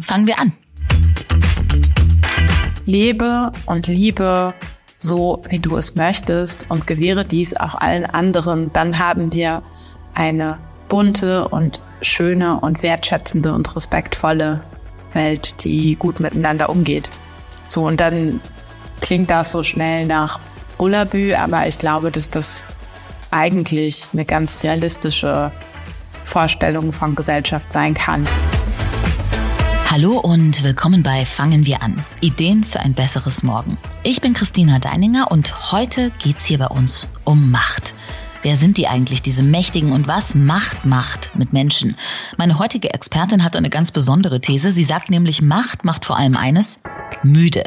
Fangen wir an. Lebe und liebe so, wie du es möchtest und gewähre dies auch allen anderen. Dann haben wir eine bunte und schöne und wertschätzende und respektvolle Welt, die gut miteinander umgeht. So, und dann klingt das so schnell nach Bullerbü, aber ich glaube, dass das eigentlich eine ganz realistische Vorstellung von Gesellschaft sein kann. Hallo und willkommen bei Fangen wir an. Ideen für ein besseres Morgen. Ich bin Christina Deininger und heute geht's hier bei uns um Macht. Wer sind die eigentlich, diese Mächtigen, und was macht Macht mit Menschen? Meine heutige Expertin hat eine ganz besondere These. Sie sagt nämlich, Macht macht vor allem eines: müde.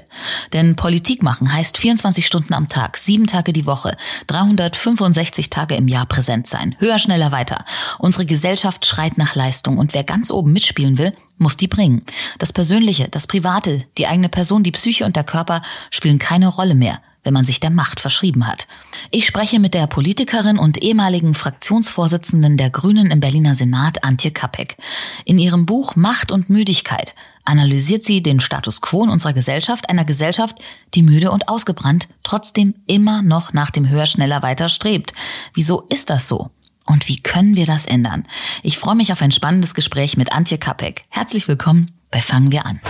Denn Politik machen heißt 24 Stunden am Tag, 7 Tage die Woche, 365 Tage im Jahr präsent sein. Höher, schneller, weiter. Unsere Gesellschaft schreit nach Leistung und wer ganz oben mitspielen will, muss die bringen. Das Persönliche, das Private, die eigene Person, die Psyche und der Körper spielen keine Rolle mehr, wenn man sich der Macht verschrieben hat. Ich spreche mit der Politikerin und ehemaligen Fraktionsvorsitzenden der Grünen im Berliner Senat, Antje Kapek. In ihrem Buch Macht und Müdigkeit analysiert sie den Status quo in unserer Gesellschaft, einer Gesellschaft, die müde und ausgebrannt trotzdem immer noch nach dem Höher, Schneller, Weiter strebt. Wieso ist das so? Und wie können wir das ändern? Ich freue mich auf ein spannendes Gespräch mit Antje Kapek. Herzlich willkommen bei Fangen wir an.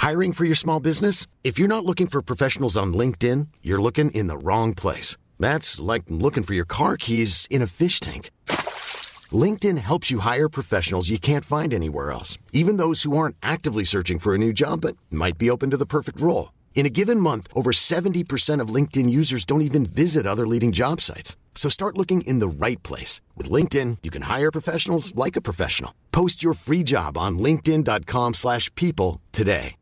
Hiring for your small business? If you're not looking for professionals on LinkedIn, you're looking in the wrong place. That's like looking for your car keys in a fish tank. LinkedIn helps you hire professionals you can't find anywhere else, even those who aren't actively searching for a new job but might be open to the perfect role. In a given month, over 70% of LinkedIn users don't even visit other leading job sites. So start looking in the right place. With LinkedIn, you can hire professionals like a professional. Post your free job on linkedin.com/people today.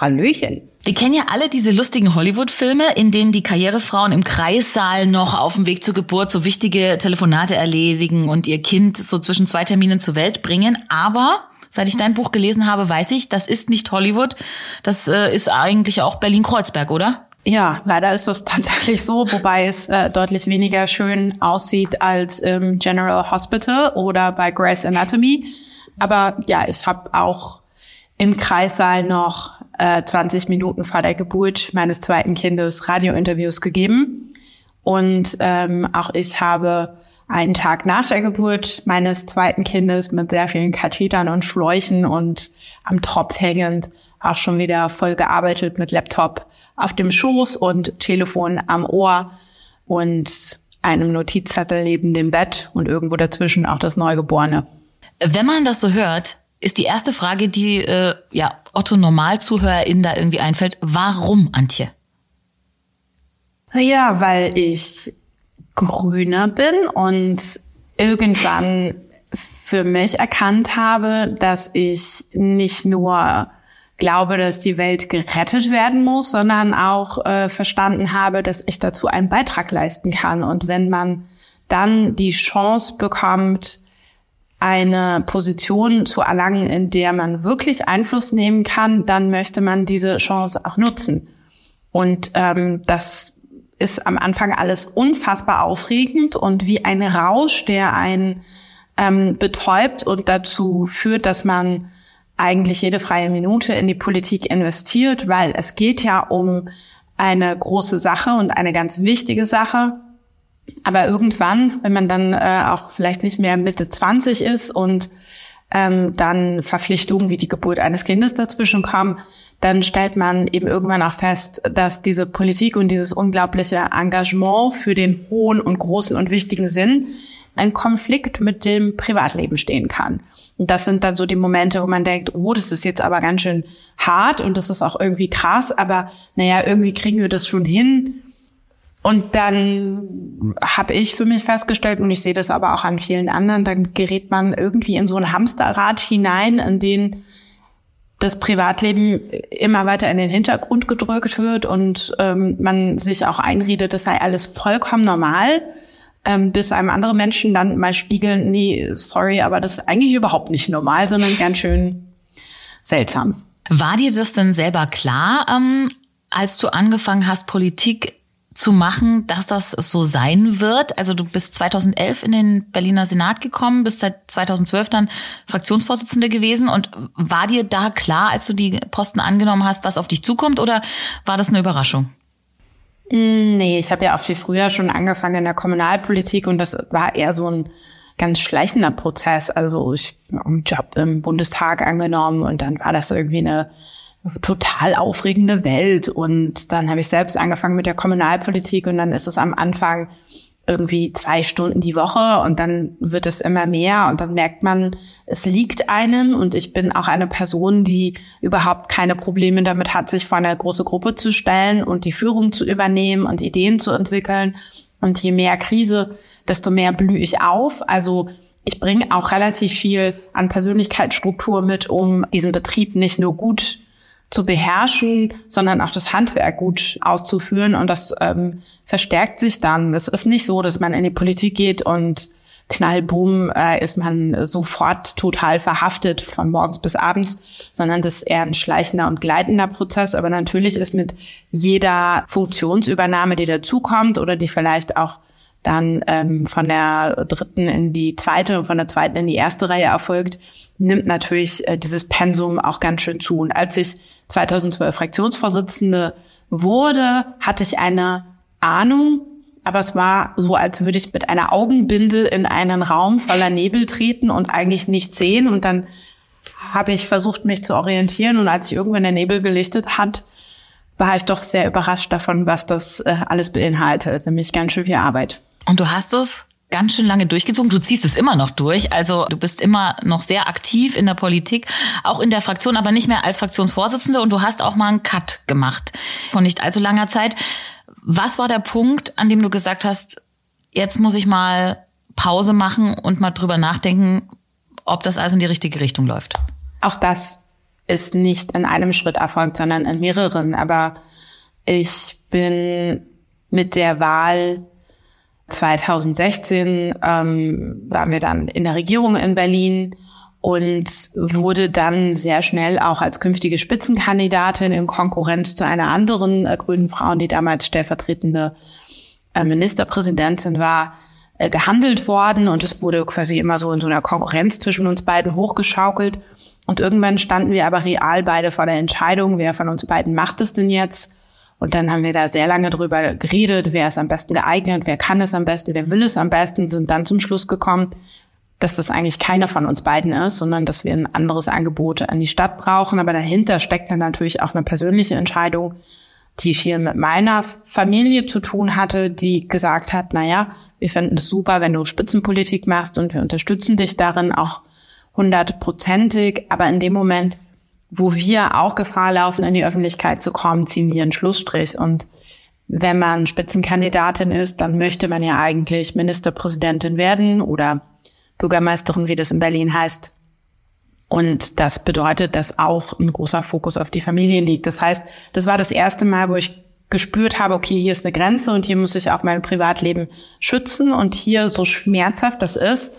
Hallöchen. Wir kennen ja alle diese lustigen Hollywood-Filme, in denen die Karrierefrauen im Kreissaal noch auf dem Weg zur Geburt so wichtige Telefonate erledigen und ihr Kind so zwischen 2 Terminen zur Welt bringen. Aber seit ich dein Buch gelesen habe, weiß ich, das ist nicht Hollywood. Das ist eigentlich auch Berlin-Kreuzberg, oder? Ja, leider ist das tatsächlich so, wobei es deutlich weniger schön aussieht als im General Hospital oder bei Grey's Anatomy. Aber ja, ich habe auch im Kreissaal noch 20 Minuten vor der Geburt meines 2. Kindes Radiointerviews gegeben. Und auch ich habe einen Tag nach der Geburt meines 2. Kindes mit sehr vielen Kathetern und Schläuchen und am Tropf hängend auch schon wieder voll gearbeitet mit Laptop auf dem Schoß und Telefon am Ohr und einem Notizzettel neben dem Bett und irgendwo dazwischen auch das Neugeborene. Wenn man das so hört, ist die erste Frage, die Otto-Normal-ZuhörerInnen da irgendwie einfällt: Warum, Antje? Ja, weil ich Grüne bin und irgendwann für mich erkannt habe, dass ich nicht nur glaube, dass die Welt gerettet werden muss, sondern auch verstanden habe, dass ich dazu einen Beitrag leisten kann. Und wenn man dann die Chance bekommt, eine Position zu erlangen, in der man wirklich Einfluss nehmen kann, dann möchte man diese Chance auch nutzen. Und das ist am Anfang alles unfassbar aufregend und wie ein Rausch, der einen betäubt und dazu führt, dass man eigentlich jede freie Minute in die Politik investiert, weil es geht ja um eine große Sache und eine ganz wichtige Sache. Aber irgendwann, wenn man dann auch vielleicht nicht mehr Mitte 20 ist und dann Verpflichtungen wie die Geburt eines Kindes dazwischen kommen, dann stellt man eben irgendwann auch fest, dass diese Politik und dieses unglaubliche Engagement für den hohen und großen und wichtigen Sinn ein Konflikt mit dem Privatleben stehen kann. Und das sind dann so die Momente, wo man denkt, oh, das ist jetzt aber ganz schön hart und das ist auch irgendwie krass, aber naja, irgendwie kriegen wir das schon hin. Und dann habe ich für mich festgestellt, und ich sehe das aber auch an vielen anderen, dann gerät man irgendwie in so ein Hamsterrad hinein, in den das Privatleben immer weiter in den Hintergrund gedrückt wird und man sich auch einredet, das sei alles vollkommen normal, bis einem andere Menschen dann mal spiegeln, nee, sorry, aber das ist eigentlich überhaupt nicht normal, sondern ganz schön seltsam. War dir das denn selber klar, als du angefangen hast, Politik zu machen, dass das so sein wird? Also du bist 2011 in den Berliner Senat gekommen, bist seit 2012 dann Fraktionsvorsitzende gewesen. Und war dir da klar, als du die Posten angenommen hast, was auf dich zukommt, oder war das eine Überraschung? Nee, ich habe ja auch viel früher schon angefangen in der Kommunalpolitik und das war eher so ein ganz schleichender Prozess. Also ich habe einen Job im Bundestag angenommen und dann war das irgendwie eine total aufregende Welt. Und dann habe ich selbst angefangen mit der Kommunalpolitik und dann ist es am Anfang irgendwie 2 Stunden die Woche und dann wird es immer mehr und dann merkt man, es liegt einem. Und ich bin auch eine Person, die überhaupt keine Probleme damit hat, sich vor eine große Gruppe zu stellen und die Führung zu übernehmen und Ideen zu entwickeln. Und je mehr Krise, desto mehr blühe ich auf. Also ich bringe auch relativ viel an Persönlichkeitsstruktur mit, um diesen Betrieb nicht nur gut zu beherrschen, sondern auch das Handwerk gut auszuführen. Und das verstärkt sich dann. Es ist nicht so, dass man in die Politik geht und knallbumm ist man sofort total verhaftet von morgens bis abends, sondern das ist eher ein schleichender und gleitender Prozess. Aber natürlich ist mit jeder Funktionsübernahme, die dazukommt oder die vielleicht auch dann von der 3. in die 2. und von der 2. in die 1. Reihe erfolgt, nimmt natürlich dieses Pensum auch ganz schön zu. Und als ich 2012 Fraktionsvorsitzende wurde, hatte ich eine Ahnung, aber es war so, als würde ich mit einer Augenbinde in einen Raum voller Nebel treten und eigentlich nichts sehen. Und dann habe ich versucht, mich zu orientieren. Und als sich irgendwann der Nebel gelichtet hat, war ich doch sehr überrascht davon, was das alles beinhaltet. Nämlich ganz schön viel Arbeit. Und du hast es ganz schön lange durchgezogen. Du ziehst es immer noch durch. Also du bist immer noch sehr aktiv in der Politik, auch in der Fraktion, aber nicht mehr als Fraktionsvorsitzende. Und du hast auch mal einen Cut gemacht vor nicht allzu langer Zeit. Was war der Punkt, an dem du gesagt hast, jetzt muss ich mal Pause machen und mal drüber nachdenken, ob das alles in die richtige Richtung läuft? Auch das ist nicht in einem Schritt erfolgt, sondern in mehreren. Aber ich bin mit der Wahl 2016 waren wir dann in der Regierung in Berlin und wurde dann sehr schnell auch als künftige Spitzenkandidatin in Konkurrenz zu einer anderen grünen Frau, die damals stellvertretende Ministerpräsidentin war, gehandelt worden. Und es wurde quasi immer so in so einer Konkurrenz zwischen uns beiden hochgeschaukelt. Und irgendwann standen wir aber real beide vor der Entscheidung, wer von uns beiden macht es denn jetzt? Und dann haben wir da sehr lange drüber geredet, wer ist am besten geeignet, wer kann es am besten, wer will es am besten, sind dann zum Schluss gekommen, dass das eigentlich keiner von uns beiden ist, sondern dass wir ein anderes Angebot an die Stadt brauchen. Aber dahinter steckt dann natürlich auch eine persönliche Entscheidung, die viel mit meiner Familie zu tun hatte, die gesagt hat, naja, wir finden es super, wenn du Spitzenpolitik machst und wir unterstützen dich darin auch 100%. Aber in dem Moment, wo wir auch Gefahr laufen, in die Öffentlichkeit zu kommen, ziehen wir einen Schlussstrich. Und wenn man Spitzenkandidatin ist, dann möchte man ja eigentlich Ministerpräsidentin werden oder Bürgermeisterin, wie das in Berlin heißt. Und das bedeutet, dass auch ein großer Fokus auf die Familie liegt. Das heißt, das war das erste Mal, wo ich gespürt habe, okay, hier ist eine Grenze und hier muss ich auch mein Privatleben schützen. Und hier, so schmerzhaft das ist,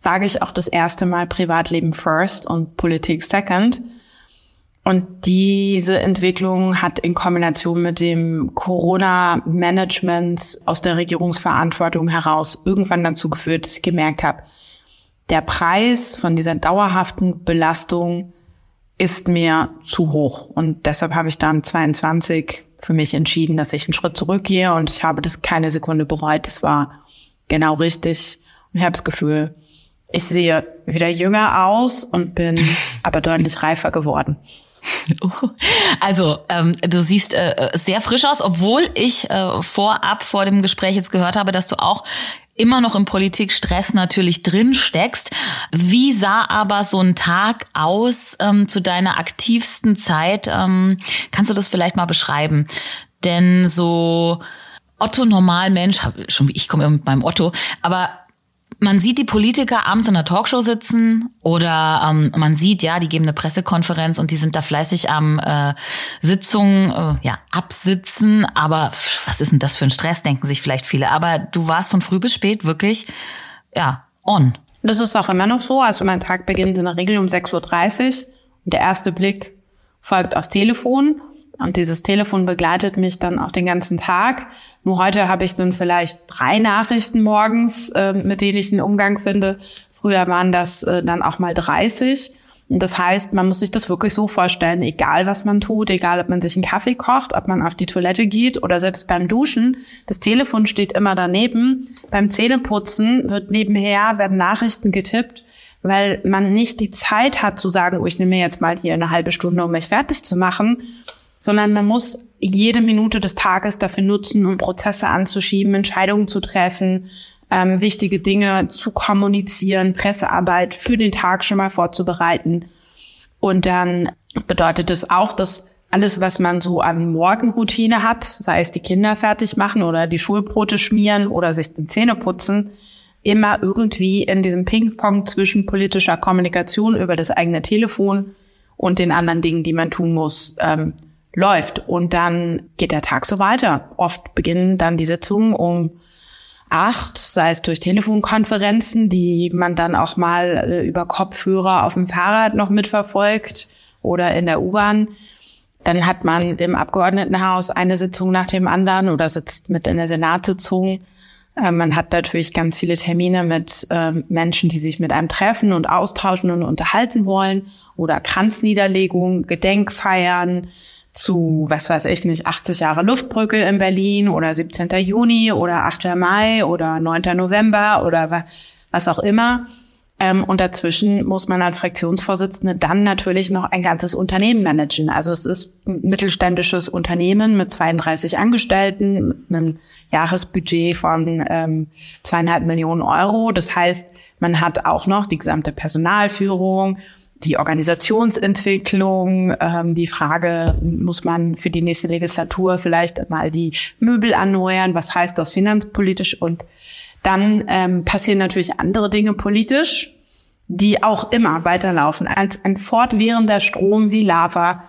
sage ich auch das erste Mal Privatleben first und Politik second. Und diese Entwicklung hat in Kombination mit dem Corona-Management aus der Regierungsverantwortung heraus irgendwann dazu geführt, dass ich gemerkt habe, der Preis von dieser dauerhaften Belastung ist mir zu hoch. Und deshalb habe ich dann 22 für mich entschieden, dass ich einen Schritt zurückgehe. Und ich habe das keine Sekunde bereut. Das war genau richtig. Und ich habe das Gefühl, ich sehe wieder jünger aus und bin aber deutlich reifer geworden. Also du siehst sehr frisch aus, obwohl ich vor dem Gespräch jetzt gehört habe, dass du auch immer noch im Politikstress natürlich drin steckst. Wie sah aber so ein Tag aus zu deiner aktivsten Zeit? Kannst du das vielleicht mal beschreiben? Denn so Otto-Normal-Mensch, schon ich komme immer mit meinem Otto, aber man sieht die Politiker abends in einer Talkshow sitzen oder man sieht, ja, die geben eine Pressekonferenz und die sind da fleißig am Sitzungen absitzen. Aber was ist denn das für ein Stress, denken sich vielleicht viele. Aber du warst von früh bis spät wirklich, on. Das ist auch immer noch so. Also mein Tag beginnt in der Regel um 6:30 Uhr und der erste Blick folgt aufs Telefon. Und dieses Telefon begleitet mich dann auch den ganzen Tag. Nur heute habe ich dann vielleicht 3 Nachrichten morgens, mit denen ich einen Umgang finde. Früher waren das dann auch mal 30. Und das heißt, man muss sich das wirklich so vorstellen, egal was man tut, egal ob man sich einen Kaffee kocht, ob man auf die Toilette geht oder selbst beim Duschen, das Telefon steht immer daneben. Beim Zähneputzen werden Nachrichten getippt, weil man nicht die Zeit hat zu sagen, oh, ich nehme mir jetzt mal hier eine halbe Stunde, um mich fertig zu machen, sondern man muss jede Minute des Tages dafür nutzen, um Prozesse anzuschieben, Entscheidungen zu treffen, wichtige Dinge zu kommunizieren, Pressearbeit für den Tag schon mal vorzubereiten. Und dann bedeutet es auch, dass alles, was man so an Morgenroutine hat, sei es die Kinder fertig machen oder die Schulbrote schmieren oder sich die Zähne putzen, immer irgendwie in diesem Ping-Pong zwischen politischer Kommunikation über das eigene Telefon und den anderen Dingen, die man tun muss, läuft. Und dann geht der Tag so weiter. Oft beginnen dann die Sitzungen um 8, sei es durch Telefonkonferenzen, die man dann auch mal über Kopfhörer auf dem Fahrrad noch mitverfolgt oder in der U-Bahn. Dann hat man im Abgeordnetenhaus eine Sitzung nach dem anderen oder sitzt mit in der Senatssitzung. Man hat natürlich ganz viele Termine mit Menschen, die sich mit einem treffen und austauschen und unterhalten wollen, oder Kranzniederlegungen, Gedenkfeiern zu, 80 Jahre Luftbrücke in Berlin oder 17. Juni oder 8. Mai oder 9. November oder was auch immer. Und dazwischen muss man als Fraktionsvorsitzende dann natürlich noch ein ganzes Unternehmen managen. Also es ist ein mittelständisches Unternehmen mit 32 Angestellten, mit einem Jahresbudget von 2,5 Millionen Euro. Das heißt, man hat auch noch die gesamte Personalführung, die Organisationsentwicklung, die Frage, muss man für die nächste Legislatur vielleicht mal die Möbel anneuern, was heißt das finanzpolitisch? Und dann passieren natürlich andere Dinge politisch, die auch immer weiterlaufen. Als ein fortwährender Strom wie Lava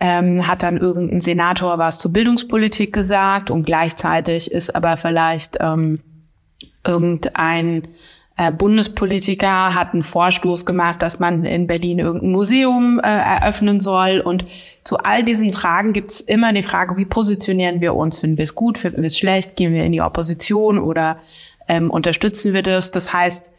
hat dann irgendein Senator was zur Bildungspolitik gesagt und gleichzeitig ist aber vielleicht irgendein Bundespolitiker hat einen Vorstoß gemacht, dass man in Berlin irgendein Museum eröffnen soll. Und zu all diesen Fragen gibt's immer die Frage, wie positionieren wir uns? Finden wir es gut, finden wir es schlecht? Gehen wir in die Opposition oder unterstützen wir das? Das heißt,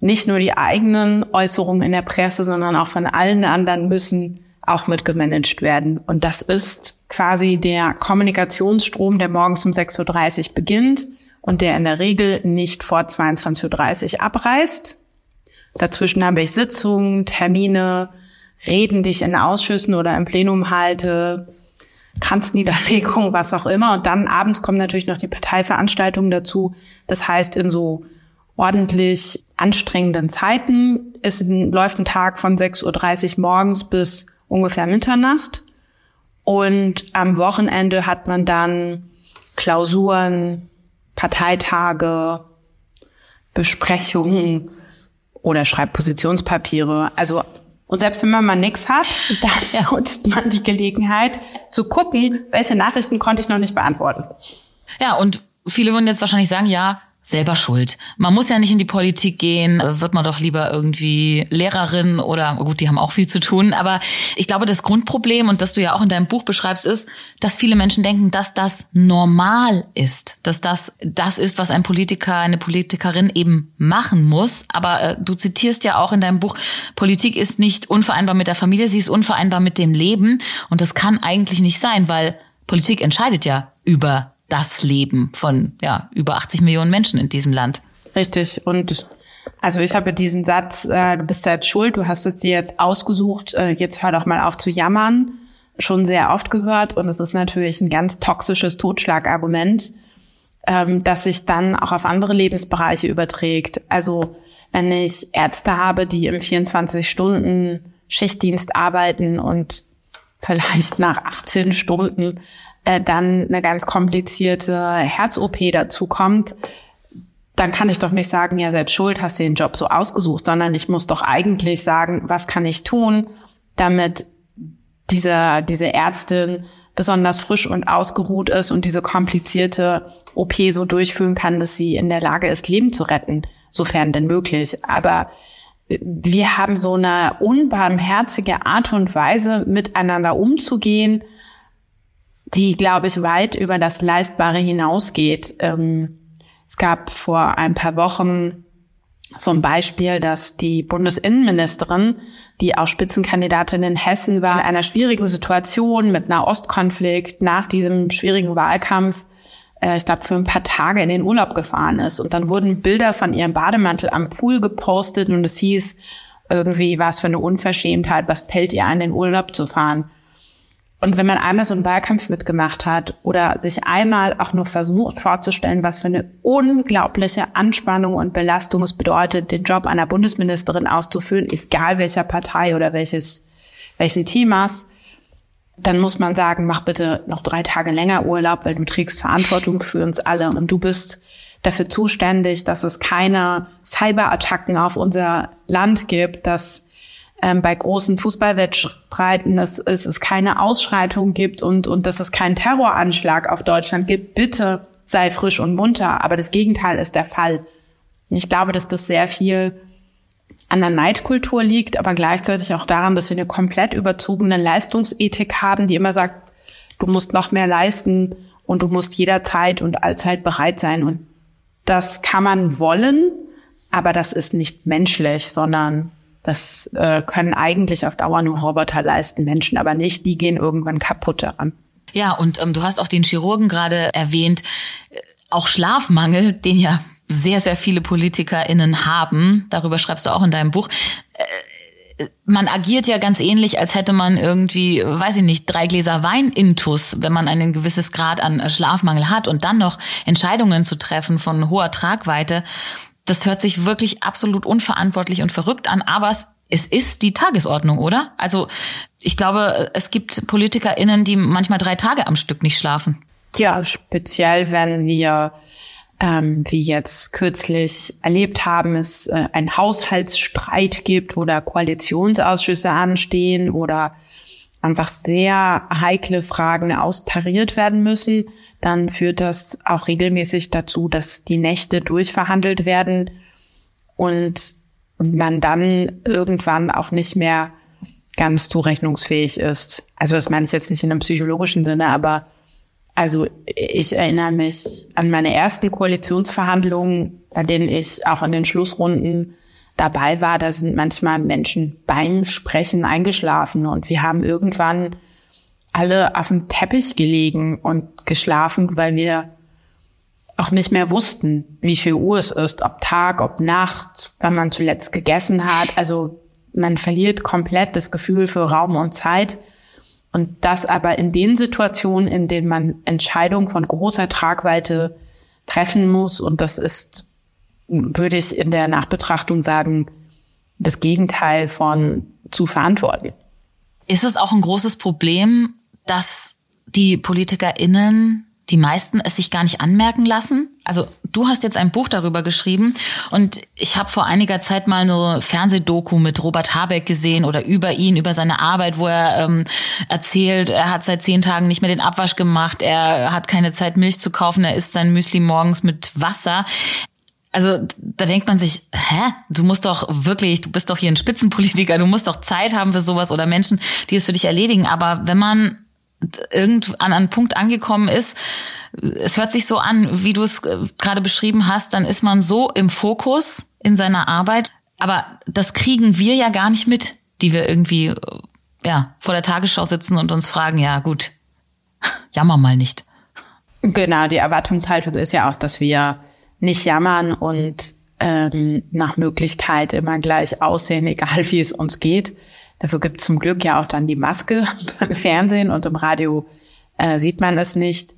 nicht nur die eigenen Äußerungen in der Presse, sondern auch von allen anderen müssen auch mitgemanagt werden. Und das ist quasi der Kommunikationsstrom, der morgens um 6.30 Uhr beginnt. Und der in der Regel nicht vor 22.30 Uhr abreißt. Dazwischen habe ich Sitzungen, Termine, Reden, die ich in Ausschüssen oder im Plenum halte, Kranzniederlegung, was auch immer. Und dann abends kommen natürlich noch die Parteiveranstaltungen dazu. Das heißt, in so ordentlich anstrengenden Zeiten läuft ein Tag von 6.30 Uhr morgens bis ungefähr Mitternacht. Und am Wochenende hat man dann Klausuren, Parteitage, Besprechungen oder schreibt Positionspapiere. Also, und selbst wenn man mal nichts hat, dann nutzt man die Gelegenheit zu gucken, welche Nachrichten konnte ich noch nicht beantworten. Ja, und viele würden jetzt wahrscheinlich sagen, ja, selber schuld. Man muss ja nicht in die Politik gehen, wird man doch lieber irgendwie Lehrerin oder, gut, die haben auch viel zu tun. Aber ich glaube, das Grundproblem, und das du ja auch in deinem Buch beschreibst, ist, dass viele Menschen denken, dass das normal ist. Dass das ist, was ein Politiker, eine Politikerin eben machen muss. Aber du zitierst ja auch in deinem Buch, Politik ist nicht unvereinbar mit der Familie, sie ist unvereinbar mit dem Leben. Und das kann eigentlich nicht sein, weil Politik entscheidet ja über das Leben von über 80 Millionen Menschen in diesem Land. Richtig. Und also ich habe diesen Satz, du bist selbst schuld, du hast es dir jetzt ausgesucht, jetzt hör doch mal auf zu jammern, schon sehr oft gehört. Und es ist natürlich ein ganz toxisches Totschlagargument, das sich dann auch auf andere Lebensbereiche überträgt. Also wenn ich Ärzte habe, die im 24-Stunden-Schichtdienst arbeiten und vielleicht nach 18 Stunden dann eine ganz komplizierte Herz-OP dazu kommt, dann kann ich doch nicht sagen, ja, selbst schuld, hast du den Job so ausgesucht, sondern ich muss doch eigentlich sagen, was kann ich tun, damit diese Ärztin besonders frisch und ausgeruht ist und diese komplizierte OP so durchführen kann, dass sie in der Lage ist, Leben zu retten, sofern denn möglich. Aber wir haben so eine unbarmherzige Art und Weise, miteinander umzugehen, die, glaube ich, weit über das Leistbare hinausgeht. Es gab vor ein paar Wochen so ein Beispiel, dass die Bundesinnenministerin, die auch Spitzenkandidatin in Hessen war, in einer schwierigen Situation mit Nahostkonflikt nach diesem schwierigen Wahlkampf, ich glaube, für ein paar Tage in den Urlaub gefahren ist. Und dann wurden Bilder von ihrem Bademantel am Pool gepostet und es hieß irgendwie, was für eine Unverschämtheit, was fällt ihr ein, in den Urlaub zu fahren? Und wenn man einmal so einen Wahlkampf mitgemacht hat oder sich einmal auch nur versucht vorzustellen, was für eine unglaubliche Anspannung und Belastung es bedeutet, den Job einer Bundesministerin auszuführen, egal welcher Partei oder welchen Themas, dann muss man sagen, mach bitte noch 3 Tage länger Urlaub, weil du trägst Verantwortung für uns alle und du bist dafür zuständig, dass es keine Cyberattacken auf unser Land gibt, dass bei großen Fußballwettstreiten, dass es keine Ausschreitungen gibt und dass es keinen Terroranschlag auf Deutschland gibt. Bitte sei frisch und munter. Aber das Gegenteil ist der Fall. Ich glaube, dass das sehr viel an der Neidkultur liegt, aber gleichzeitig auch daran, dass wir eine komplett überzogene Leistungsethik haben, die immer sagt, du musst noch mehr leisten und du musst jederzeit und allzeit bereit sein. Und das kann man wollen, aber das ist nicht menschlich, sondern das können eigentlich auf Dauer nur Roboter leisten, Menschen aber nicht. Die gehen irgendwann kaputt daran. Ja, und du hast auch den Chirurgen gerade erwähnt. Auch Schlafmangel, den ja sehr, sehr viele PolitikerInnen haben. Darüber schreibst du auch in deinem Buch. Man agiert ja ganz ähnlich, als hätte man irgendwie, weiß ich nicht, 3 Gläser Wein intus, wenn man ein gewisses Grad an Schlafmangel hat und dann noch Entscheidungen zu treffen von hoher Tragweite. Das hört sich wirklich absolut unverantwortlich und verrückt an, aber es ist die Tagesordnung, oder? Also ich glaube, es gibt PolitikerInnen, die manchmal 3 Tage am Stück nicht schlafen. Ja, speziell wenn wir, wie jetzt kürzlich erlebt haben, es einen Haushaltsstreit gibt oder Koalitionsausschüsse anstehen oder einfach sehr heikle Fragen austariert werden müssen, dann führt das auch regelmäßig dazu, dass die Nächte durchverhandelt werden und man dann irgendwann auch nicht mehr ganz zurechnungsfähig ist. Also das meine ich jetzt nicht in einem psychologischen Sinne, aber also ich erinnere mich an meine ersten Koalitionsverhandlungen, bei denen ich auch in den Schlussrunden dabei war, da sind manchmal Menschen beim Sprechen eingeschlafen und wir haben irgendwann alle auf dem Teppich gelegen und geschlafen, weil wir auch nicht mehr wussten, wie viel Uhr es ist, ob Tag, ob Nacht, wann man zuletzt gegessen hat. Also man verliert komplett das Gefühl für Raum und Zeit. Und das aber in den Situationen, in denen man Entscheidungen von großer Tragweite treffen muss, und das ist, würde ich in der Nachbetrachtung sagen, das Gegenteil von zu verantworten. Ist es auch ein großes Problem, dass die PolitikerInnen, die meisten, es sich gar nicht anmerken lassen? Also du hast jetzt ein Buch darüber geschrieben und ich habe vor einiger Zeit mal eine Fernsehdoku mit Robert Habeck gesehen oder über ihn, über seine Arbeit, wo er erzählt, er hat seit 10 Tagen nicht mehr den Abwasch gemacht, er hat keine Zeit, Milch zu kaufen, er isst sein Müsli morgens mit Wasser. Also da denkt man sich, du musst doch wirklich, du bist doch hier ein Spitzenpolitiker, du musst doch Zeit haben für sowas oder Menschen, die es für dich erledigen. Aber wenn man irgendwann an einen Punkt angekommen ist, es hört sich so an, wie du es gerade beschrieben hast, dann ist man so im Fokus in seiner Arbeit. Aber das kriegen wir ja gar nicht mit, die wir irgendwie vor der Tagesschau sitzen und uns fragen, ja gut, jammer mal nicht. Genau, die Erwartungshaltung ist ja auch, dass wir nicht jammern und nach Möglichkeit immer gleich aussehen, egal wie es uns geht. Dafür gibt es zum Glück ja auch dann die Maske beim Fernsehen und im Radio sieht man es nicht.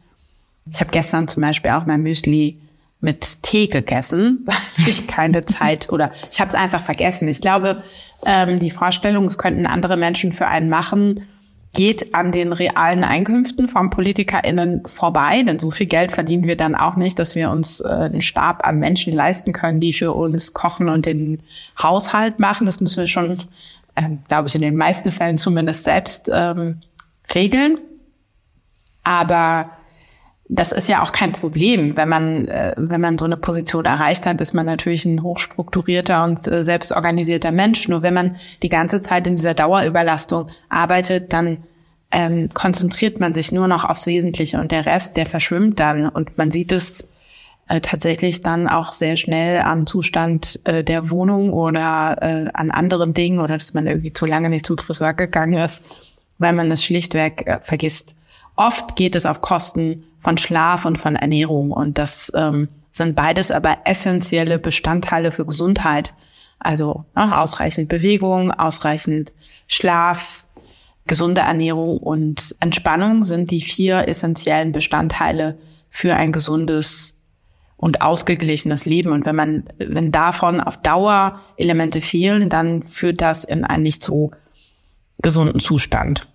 Ich habe gestern zum Beispiel auch mein Müsli mit Tee gegessen, weil ich keine Zeit oder ich habe es einfach vergessen. Ich glaube, die Vorstellung, es könnten andere Menschen für einen machen, geht an den realen Einkünften von PolitikerInnen vorbei, denn so viel Geld verdienen wir dann auch nicht, dass wir uns einen Stab an Menschen leisten können, die für uns kochen und den Haushalt machen. Das müssen wir schon, glaube ich, in den meisten Fällen zumindest selbst regeln. Aber das ist ja auch kein Problem. Wenn man so eine Position erreicht hat, ist man natürlich ein hochstrukturierter und selbstorganisierter Mensch. Nur wenn man die ganze Zeit in dieser Dauerüberlastung arbeitet, dann konzentriert man sich nur noch aufs Wesentliche und der Rest, der verschwimmt dann. Und man sieht es tatsächlich dann auch sehr schnell am Zustand der Wohnung oder an anderen Dingen oder dass man irgendwie zu lange nicht zum Friseur gegangen ist, weil man das schlichtweg vergisst. Oft geht es auf Kosten von Schlaf und von Ernährung und das sind beides aber essentielle Bestandteile für Gesundheit. Also ausreichend Bewegung, ausreichend Schlaf, gesunde Ernährung und Entspannung sind die 4 essentiellen Bestandteile für ein gesundes und ausgeglichenes Leben. Und wenn davon auf Dauer Elemente fehlen, dann führt das in einen nicht so gesunden Zustand.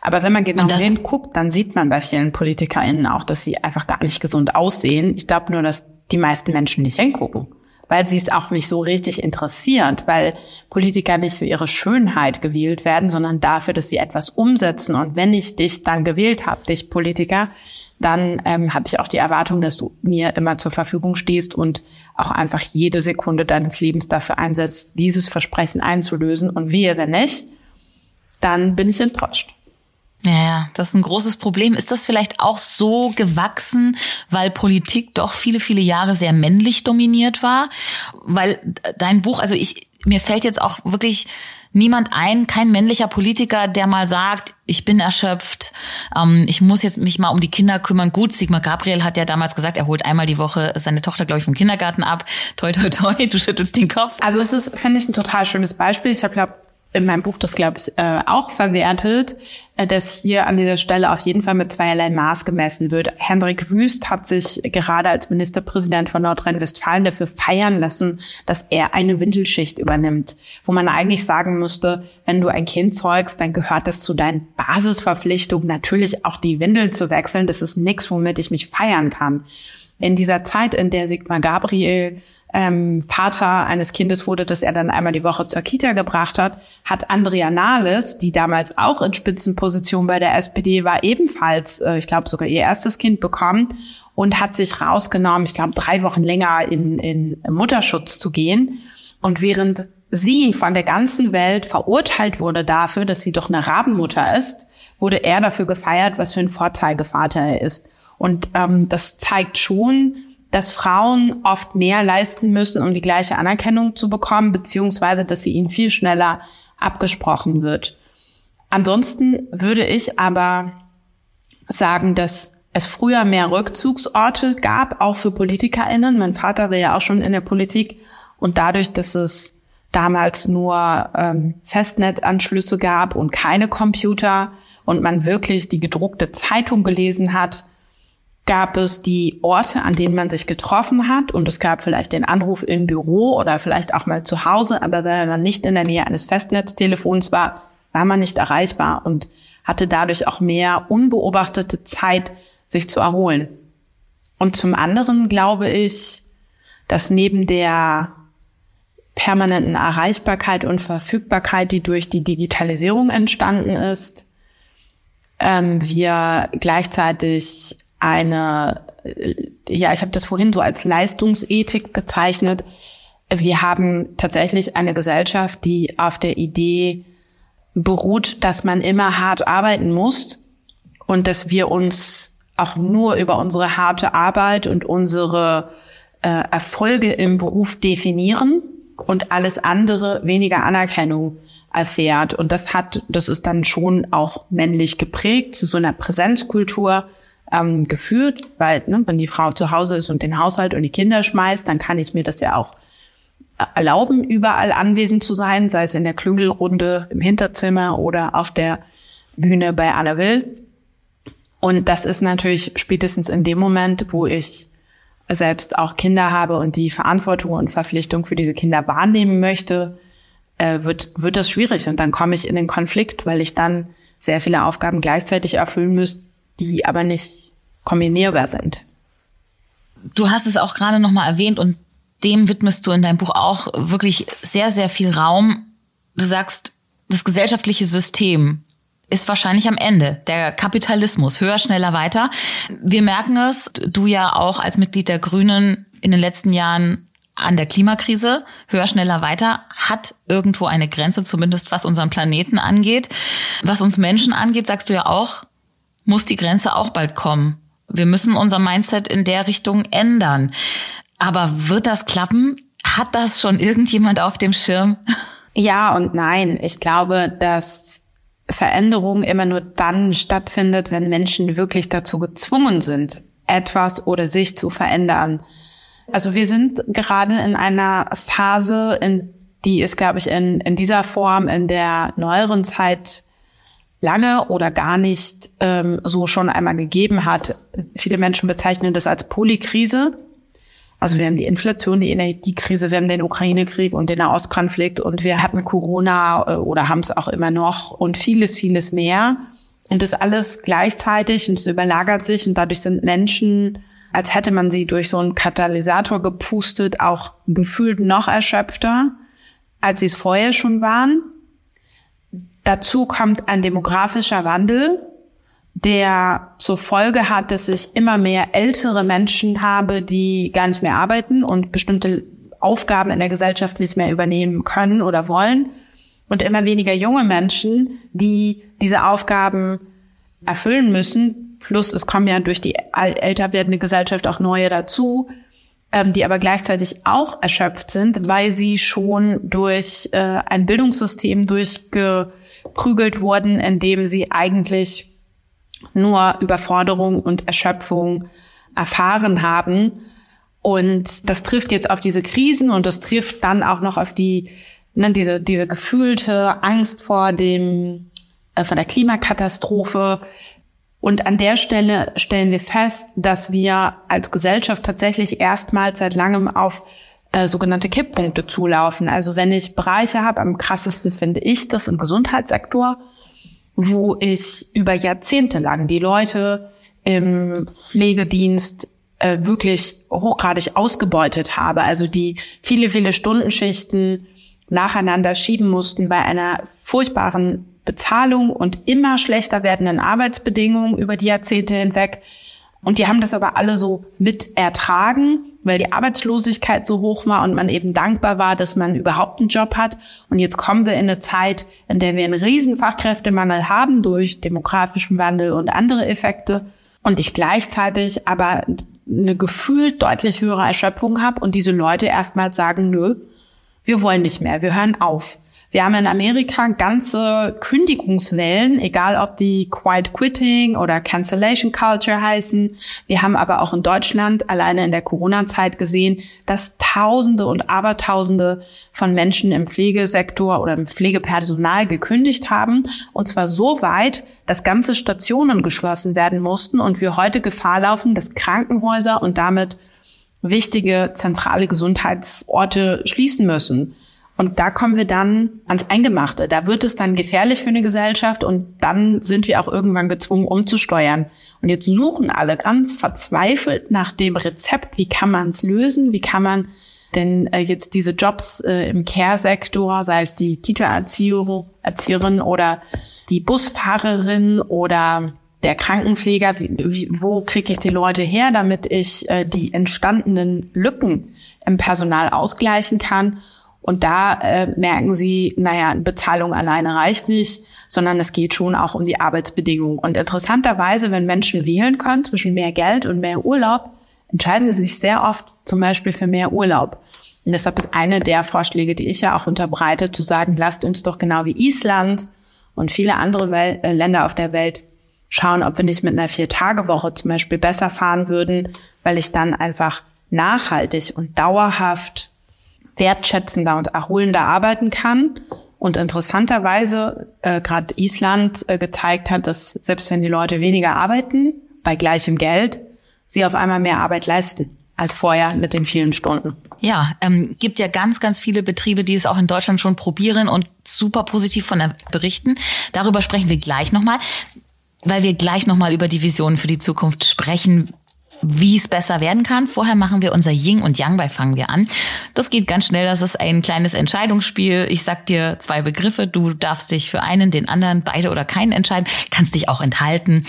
Aber wenn man genau hinguckt, dann sieht man bei vielen PolitikerInnen auch, dass sie einfach gar nicht gesund aussehen. Ich glaube nur, dass die meisten Menschen nicht hingucken, weil sie es auch nicht so richtig interessiert, weil Politiker nicht für ihre Schönheit gewählt werden, sondern dafür, dass sie etwas umsetzen. Und wenn ich dich dann gewählt habe, dich Politiker, dann habe ich auch die Erwartung, dass du mir immer zur Verfügung stehst und auch einfach jede Sekunde deines Lebens dafür einsetzt, dieses Versprechen einzulösen. Und wehe, wenn nicht, dann bin ich enttäuscht. Ja, das ist ein großes Problem. Ist das vielleicht auch so gewachsen, weil Politik doch viele, viele Jahre sehr männlich dominiert war? Weil dein Buch, also mir fällt jetzt auch wirklich niemand ein, kein männlicher Politiker, der mal sagt, ich bin erschöpft, ich muss jetzt mich mal um die Kinder kümmern. Gut, Sigmar Gabriel hat ja damals gesagt, er holt einmal die Woche seine Tochter, glaube ich, vom Kindergarten ab. Toi, toi, toi, du schüttelst den Kopf. Also es ist, finde ich, ein total schönes Beispiel. Ich habe, in meinem Buch, das glaube ich, auch verwertet, dass hier an dieser Stelle auf jeden Fall mit zweierlei Maß gemessen wird. Hendrik Wüst hat sich gerade als Ministerpräsident von Nordrhein-Westfalen dafür feiern lassen, dass er eine Windelschicht übernimmt, wo man eigentlich sagen müsste, wenn du ein Kind zeugst, dann gehört es zu deinen Basisverpflichtungen, natürlich auch die Windel zu wechseln. Das ist nichts, womit ich mich feiern kann. In dieser Zeit, in der Sigmar Gabriel Vater eines Kindes wurde, das er dann einmal die Woche zur Kita gebracht hat, hat Andrea Nahles, die damals auch in Spitzenposition bei der SPD war, ebenfalls, ich glaube, sogar ihr erstes Kind bekommen und hat sich rausgenommen, ich glaube, 3 Wochen länger in Mutterschutz zu gehen. Und während sie von der ganzen Welt verurteilt wurde dafür, dass sie doch eine Rabenmutter ist, wurde er dafür gefeiert, was für ein Vorzeigevater er ist. Und das zeigt schon, dass Frauen oft mehr leisten müssen, um die gleiche Anerkennung zu bekommen, beziehungsweise, dass sie ihnen viel schneller abgesprochen wird. Ansonsten würde ich aber sagen, dass es früher mehr Rückzugsorte gab, auch für PolitikerInnen. Mein Vater war ja auch schon in der Politik. Und dadurch, dass es damals nur Festnetzanschlüsse gab und keine Computer und man wirklich die gedruckte Zeitung gelesen hat, gab es die Orte, an denen man sich getroffen hat und es gab vielleicht den Anruf im Büro oder vielleicht auch mal zu Hause, aber wenn man nicht in der Nähe eines Festnetztelefons war, war man nicht erreichbar und hatte dadurch auch mehr unbeobachtete Zeit, sich zu erholen. Und zum anderen glaube ich, dass neben der permanenten Erreichbarkeit und Verfügbarkeit, die durch die Digitalisierung entstanden ist, wir gleichzeitig ich habe das vorhin so als Leistungsethik bezeichnet. Wir haben tatsächlich eine Gesellschaft, die auf der Idee beruht, dass man immer hart arbeiten muss und dass wir uns auch nur über unsere harte Arbeit und unsere Erfolge im Beruf definieren und alles andere weniger Anerkennung erfährt. Und das ist dann schon auch männlich geprägt, zu so einer Präsenzkultur geführt, weil wenn die Frau zu Hause ist und den Haushalt und die Kinder schmeißt, dann kann ich mir das ja auch erlauben, überall anwesend zu sein, sei es in der Klüngelrunde, im Hinterzimmer oder auf der Bühne bei Anne Will. Und das ist natürlich spätestens in dem Moment, wo ich selbst auch Kinder habe und die Verantwortung und Verpflichtung für diese Kinder wahrnehmen möchte, wird das schwierig. Und dann komme ich in den Konflikt, weil ich dann sehr viele Aufgaben gleichzeitig erfüllen müsste, die aber nicht kombinierbar sind. Du hast es auch gerade nochmal erwähnt und dem widmest du in deinem Buch auch wirklich sehr, sehr viel Raum. Du sagst, das gesellschaftliche System ist wahrscheinlich am Ende. Der Kapitalismus, höher, schneller, weiter. Wir merken es, du ja auch als Mitglied der Grünen in den letzten Jahren an der Klimakrise, höher, schneller, weiter, hat irgendwo eine Grenze, zumindest was unseren Planeten angeht. Was uns Menschen angeht, sagst du ja auch, muss die Grenze auch bald kommen. Wir müssen unser Mindset in der Richtung ändern. Aber wird das klappen? Hat das schon irgendjemand auf dem Schirm? Ja und nein. Ich glaube, dass Veränderung immer nur dann stattfindet, wenn Menschen wirklich dazu gezwungen sind, etwas oder sich zu verändern. Also wir sind gerade in einer Phase, in die ist, glaube ich, in dieser Form in der neueren Zeit lange oder gar nicht so schon einmal gegeben hat. Viele Menschen bezeichnen das als Polykrise. Also wir haben die Inflation, die Energiekrise, wir haben den Ukraine-Krieg und den Nahostkonflikt und wir hatten Corona oder haben es auch immer noch und vieles, vieles mehr. Und das alles gleichzeitig und es überlagert sich und dadurch sind Menschen, als hätte man sie durch so einen Katalysator gepustet, auch gefühlt noch erschöpfter, als sie es vorher schon waren. Dazu kommt ein demografischer Wandel, der zur Folge hat, dass ich immer mehr ältere Menschen habe, die gar nicht mehr arbeiten und bestimmte Aufgaben in der Gesellschaft nicht mehr übernehmen können oder wollen und immer weniger junge Menschen, die diese Aufgaben erfüllen müssen. Plus es kommen ja durch die älter werdende Gesellschaft auch neue dazu, die aber gleichzeitig auch erschöpft sind, weil sie schon durch ein Bildungssystem durchgeprügelt wurden, in dem sie eigentlich nur Überforderung und Erschöpfung erfahren haben. Und das trifft jetzt auf diese Krisen und das trifft dann auch noch auf diese gefühlte Angst vor dem von der Klimakatastrophe. Und an der Stelle stellen wir fest, dass wir als Gesellschaft tatsächlich erstmals seit langem auf sogenannte Kipppunkte zulaufen. Also wenn ich Bereiche habe, am krassesten finde ich das im Gesundheitssektor, wo ich über Jahrzehnte lang die Leute im Pflegedienst wirklich hochgradig ausgebeutet habe. Also die viele, viele Stundenschichten nacheinander schieben mussten bei einer furchtbaren Bezahlung und immer schlechter werdenden Arbeitsbedingungen über die Jahrzehnte hinweg. Und die haben das aber alle so mit ertragen, weil die Arbeitslosigkeit so hoch war und man eben dankbar war, dass man überhaupt einen Job hat. Und jetzt kommen wir in eine Zeit, in der wir einen riesen Fachkräftemangel haben durch demografischen Wandel und andere Effekte. Und ich gleichzeitig aber eine gefühlt deutlich höhere Erschöpfung habe und diese Leute erstmal sagen, nö, wir wollen nicht mehr, wir hören auf. Wir haben in Amerika ganze Kündigungswellen, egal ob die Quiet Quitting oder Cancellation Culture heißen. Wir haben aber auch in Deutschland alleine in der Corona-Zeit gesehen, dass Tausende und Abertausende von Menschen im Pflegesektor oder im Pflegepersonal gekündigt haben. Und zwar so weit, dass ganze Stationen geschlossen werden mussten und wir heute Gefahr laufen, dass Krankenhäuser und damit wichtige zentrale Gesundheitsorte schließen müssen. Und da kommen wir dann ans Eingemachte. Da wird es dann gefährlich für eine Gesellschaft und dann sind wir auch irgendwann gezwungen, umzusteuern. Und jetzt suchen alle ganz verzweifelt nach dem Rezept, wie kann man es lösen, wie kann man denn jetzt diese Jobs im Care-Sektor, sei es die Kita-Erzieherin oder die Busfahrerin oder der Krankenpfleger, wo kriege ich die Leute her, damit ich die entstandenen Lücken im Personal ausgleichen kann. Und da merken sie, Bezahlung alleine reicht nicht, sondern es geht schon auch um die Arbeitsbedingungen. Und interessanterweise, wenn Menschen wählen können zwischen mehr Geld und mehr Urlaub, entscheiden sie sich sehr oft zum Beispiel für mehr Urlaub. Und deshalb ist eine der Vorschläge, die ich ja auch unterbreite, zu sagen, lasst uns doch genau wie Island und viele andere Länder auf der Welt schauen, ob wir nicht mit einer Viertagewoche zum Beispiel besser fahren würden, weil ich dann einfach nachhaltig und dauerhaft wertschätzender und erholender arbeiten kann. Und interessanterweise gerade Island gezeigt hat, dass selbst wenn die Leute weniger arbeiten, bei gleichem Geld, sie auf einmal mehr Arbeit leisten als vorher mit den vielen Stunden. Ja, gibt ja ganz, ganz viele Betriebe, die es auch in Deutschland schon probieren und super positiv von berichten. Darüber sprechen wir gleich nochmal, weil wir gleich nochmal über die Visionen für die Zukunft sprechen, wie es besser werden kann. Vorher machen wir unser Yin und Yang bei Fangen wir an. Das geht ganz schnell, das ist ein kleines Entscheidungsspiel. Ich sag dir zwei Begriffe, du darfst dich für einen, den anderen, beide oder keinen entscheiden, kannst dich auch enthalten.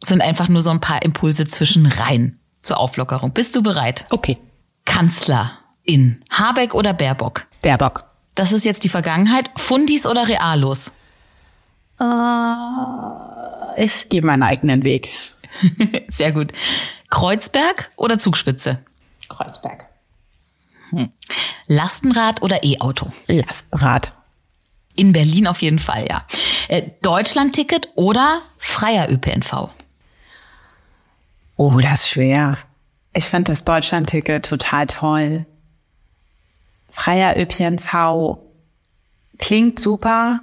Es sind einfach nur so ein paar Impulse zwischen rein zur Auflockerung. Bist du bereit? Okay. Kanzler, in? Habeck oder Baerbock? Baerbock. Das ist jetzt die Vergangenheit. Fundis oder Realos? Ich gehe meinen eigenen Weg. Sehr gut. Kreuzberg oder Zugspitze? Kreuzberg. Lastenrad oder E-Auto? Lastenrad. In Berlin auf jeden Fall, ja. Deutschlandticket oder freier ÖPNV? Oh, das ist schwer. Ich fand das Deutschlandticket total toll. Freier ÖPNV klingt super.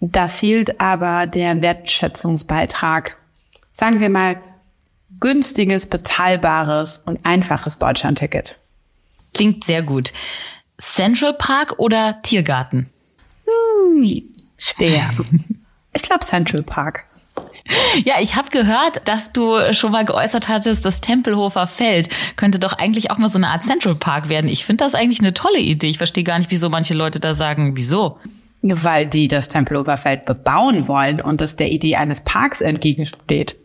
Da fehlt aber der Wertschätzungsbeitrag. Sagen wir mal, günstiges, bezahlbares und einfaches Deutschlandticket. Klingt sehr gut. Central Park oder Tiergarten? Schwer. Ich glaube Central Park. Ja, ich habe gehört, dass du schon mal geäußert hattest, das Tempelhofer Feld könnte doch eigentlich auch mal so eine Art Central Park werden. Ich finde das eigentlich eine tolle Idee. Ich verstehe gar nicht, wieso manche Leute da sagen, wieso? Weil die das Tempelhofer Feld bebauen wollen und das der Idee eines Parks entgegensteht.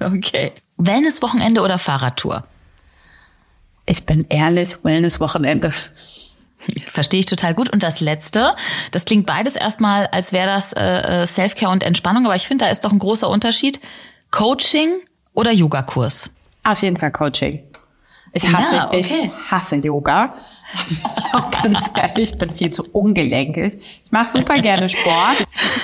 Okay. Wellness-Wochenende oder Fahrradtour? Ich bin ehrlich, Wellness-Wochenende. Verstehe ich total gut. Und das Letzte, das klingt beides erstmal, als wäre das Selfcare und Entspannung, aber ich finde, da ist doch ein großer Unterschied. Coaching oder Yogakurs? Auf jeden Fall Coaching. Ich hasse Yoga. Auch ganz ehrlich, ich bin viel zu ungelenkig. Ich mache super gerne Sport.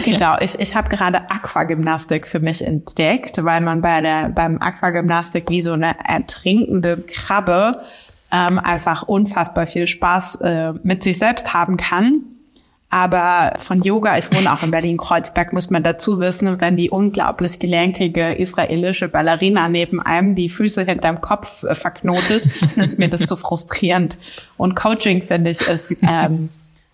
Genau, ich habe gerade Aquagymnastik für mich entdeckt, weil man beim Aquagymnastik wie so eine ertrinkende Krabbe einfach unfassbar viel Spaß mit sich selbst haben kann. Aber von Yoga, ich wohne auch in Berlin-Kreuzberg, muss man dazu wissen, wenn die unglaublich gelenkige israelische Ballerina neben einem die Füße hinterm Kopf verknotet, ist mir das zu frustrierend. Und Coaching, finde ich, ist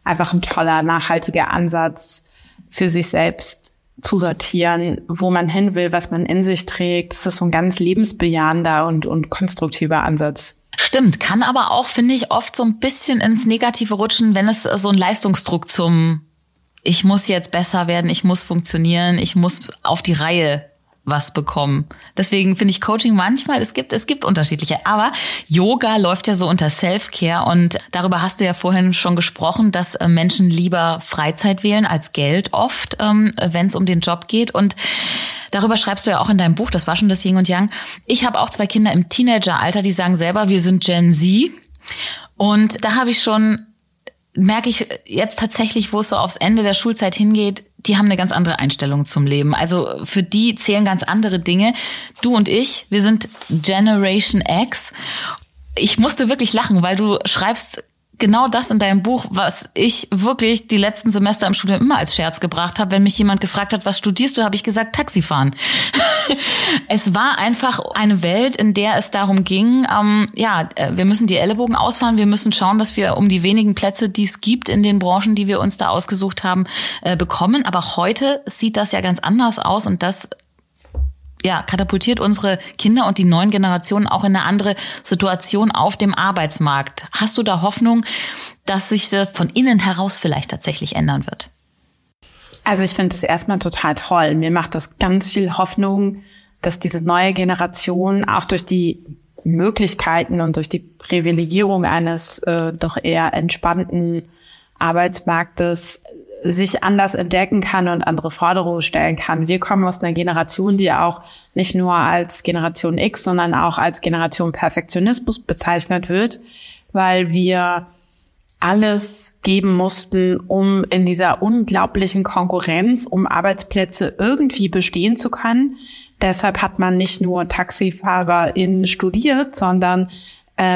einfach ein toller, nachhaltiger Ansatz für sich selbst zu sortieren, wo man hin will, was man in sich trägt. Das ist so ein ganz lebensbejahender und konstruktiver Ansatz. Stimmt, kann aber auch, finde ich, oft so ein bisschen ins Negative rutschen, wenn es so einen Leistungsdruck zum ich muss jetzt besser werden, ich muss funktionieren, ich muss auf die Reihe was bekommen. Deswegen finde ich Coaching manchmal, es gibt unterschiedliche. Aber Yoga läuft ja so unter Self-Care und darüber hast du ja vorhin schon gesprochen, dass Menschen lieber Freizeit wählen als Geld oft, wenn es um den Job geht. Und darüber schreibst du ja auch in deinem Buch, das war schon das Yin und Yang. Ich habe auch zwei Kinder im Teenageralter, die sagen selber, wir sind Gen Z. Und da habe ich schon, merke ich jetzt tatsächlich, wo es so aufs Ende der Schulzeit hingeht, die haben eine ganz andere Einstellung zum Leben. Also für die zählen ganz andere Dinge. Du und ich, wir sind Generation X. Ich musste wirklich lachen, weil du schreibst genau das in deinem Buch, was ich wirklich die letzten Semester im Studium immer als Scherz gebracht habe. Wenn mich jemand gefragt hat, was studierst du, habe ich gesagt, Taxifahren. Es war einfach eine Welt, in der es darum ging, wir müssen die Ellenbogen ausfahren, wir müssen schauen, dass wir um die wenigen Plätze, die es gibt in den Branchen, die wir uns da ausgesucht haben, bekommen. Aber heute sieht das ja ganz anders aus und das katapultiert unsere Kinder und die neuen Generationen auch in eine andere Situation auf dem Arbeitsmarkt. Hast du da Hoffnung, dass sich das von innen heraus vielleicht tatsächlich ändern wird? Also ich finde es erstmal total toll. Mir macht das ganz viel Hoffnung, dass diese neue Generation auch durch die Möglichkeiten und durch die Privilegierung eines doch eher entspannten Arbeitsmarktes sich anders entdecken kann und andere Forderungen stellen kann. Wir kommen aus einer Generation, die auch nicht nur als Generation X, sondern auch als Generation Perfektionismus bezeichnet wird, weil wir alles geben mussten, um in dieser unglaublichen Konkurrenz um Arbeitsplätze irgendwie bestehen zu können. Deshalb hat man nicht nur TaxifahrerInnen studiert, sondern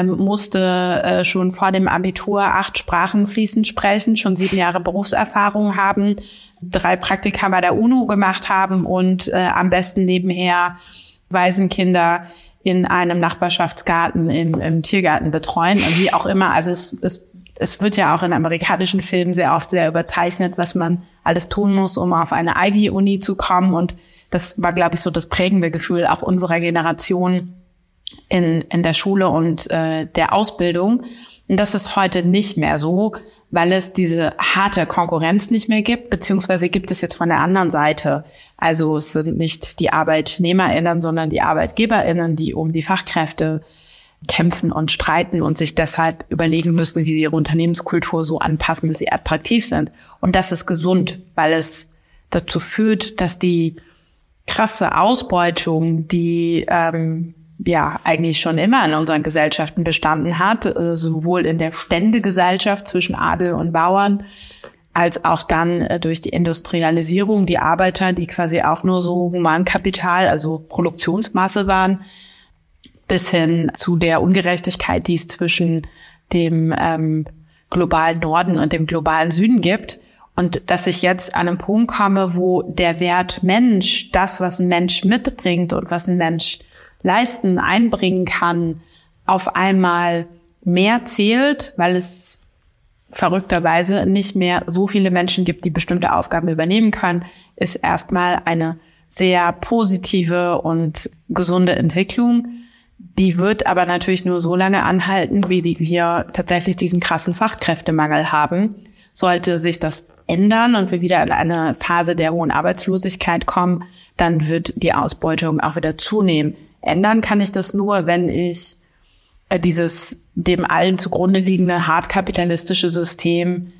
musste schon vor dem Abitur 8 Sprachen fließend sprechen, schon 7 Jahre Berufserfahrung haben, 3 Praktika bei der UNO gemacht haben und am besten nebenher Waisenkinder in einem Nachbarschaftsgarten im Tiergarten betreuen und wie auch immer. Also es wird ja auch in amerikanischen Filmen sehr oft sehr überzeichnet, was man alles tun muss, um auf eine Ivy-Uni zu kommen. Und das war, glaube ich, so das prägende Gefühl auch unserer Generation, in der Schule und der Ausbildung. Und das ist heute nicht mehr so, weil es diese harte Konkurrenz nicht mehr gibt, beziehungsweise gibt es jetzt von der anderen Seite. Also es sind nicht die ArbeitnehmerInnen, sondern die ArbeitgeberInnen, die um die Fachkräfte kämpfen und streiten und sich deshalb überlegen müssen, wie sie ihre Unternehmenskultur so anpassen, dass sie attraktiv sind. Und das ist gesund, weil es dazu führt, dass die krasse Ausbeutung, die eigentlich schon immer in unseren Gesellschaften bestanden hat, sowohl in der Ständegesellschaft zwischen Adel und Bauern, als auch dann durch die Industrialisierung, die Arbeiter, die quasi auch nur so Humankapital, also Produktionsmasse waren, bis hin zu der Ungerechtigkeit, die es zwischen dem globalen Norden und dem globalen Süden gibt. Und dass ich jetzt an einen Punkt komme, wo der Wert Mensch, das, was ein Mensch mitbringt und was ein Mensch leisten, einbringen kann, auf einmal mehr zählt, weil es verrückterweise nicht mehr so viele Menschen gibt, die bestimmte Aufgaben übernehmen können, ist erstmal eine sehr positive und gesunde Entwicklung. Die wird aber natürlich nur so lange anhalten, wie wir tatsächlich diesen krassen Fachkräftemangel haben. Sollte sich das ändern und wir wieder in eine Phase der hohen Arbeitslosigkeit kommen, dann wird die Ausbeutung auch wieder zunehmen. Ändern kann ich das nur, wenn ich dieses dem allen zugrunde liegende hartkapitalistische System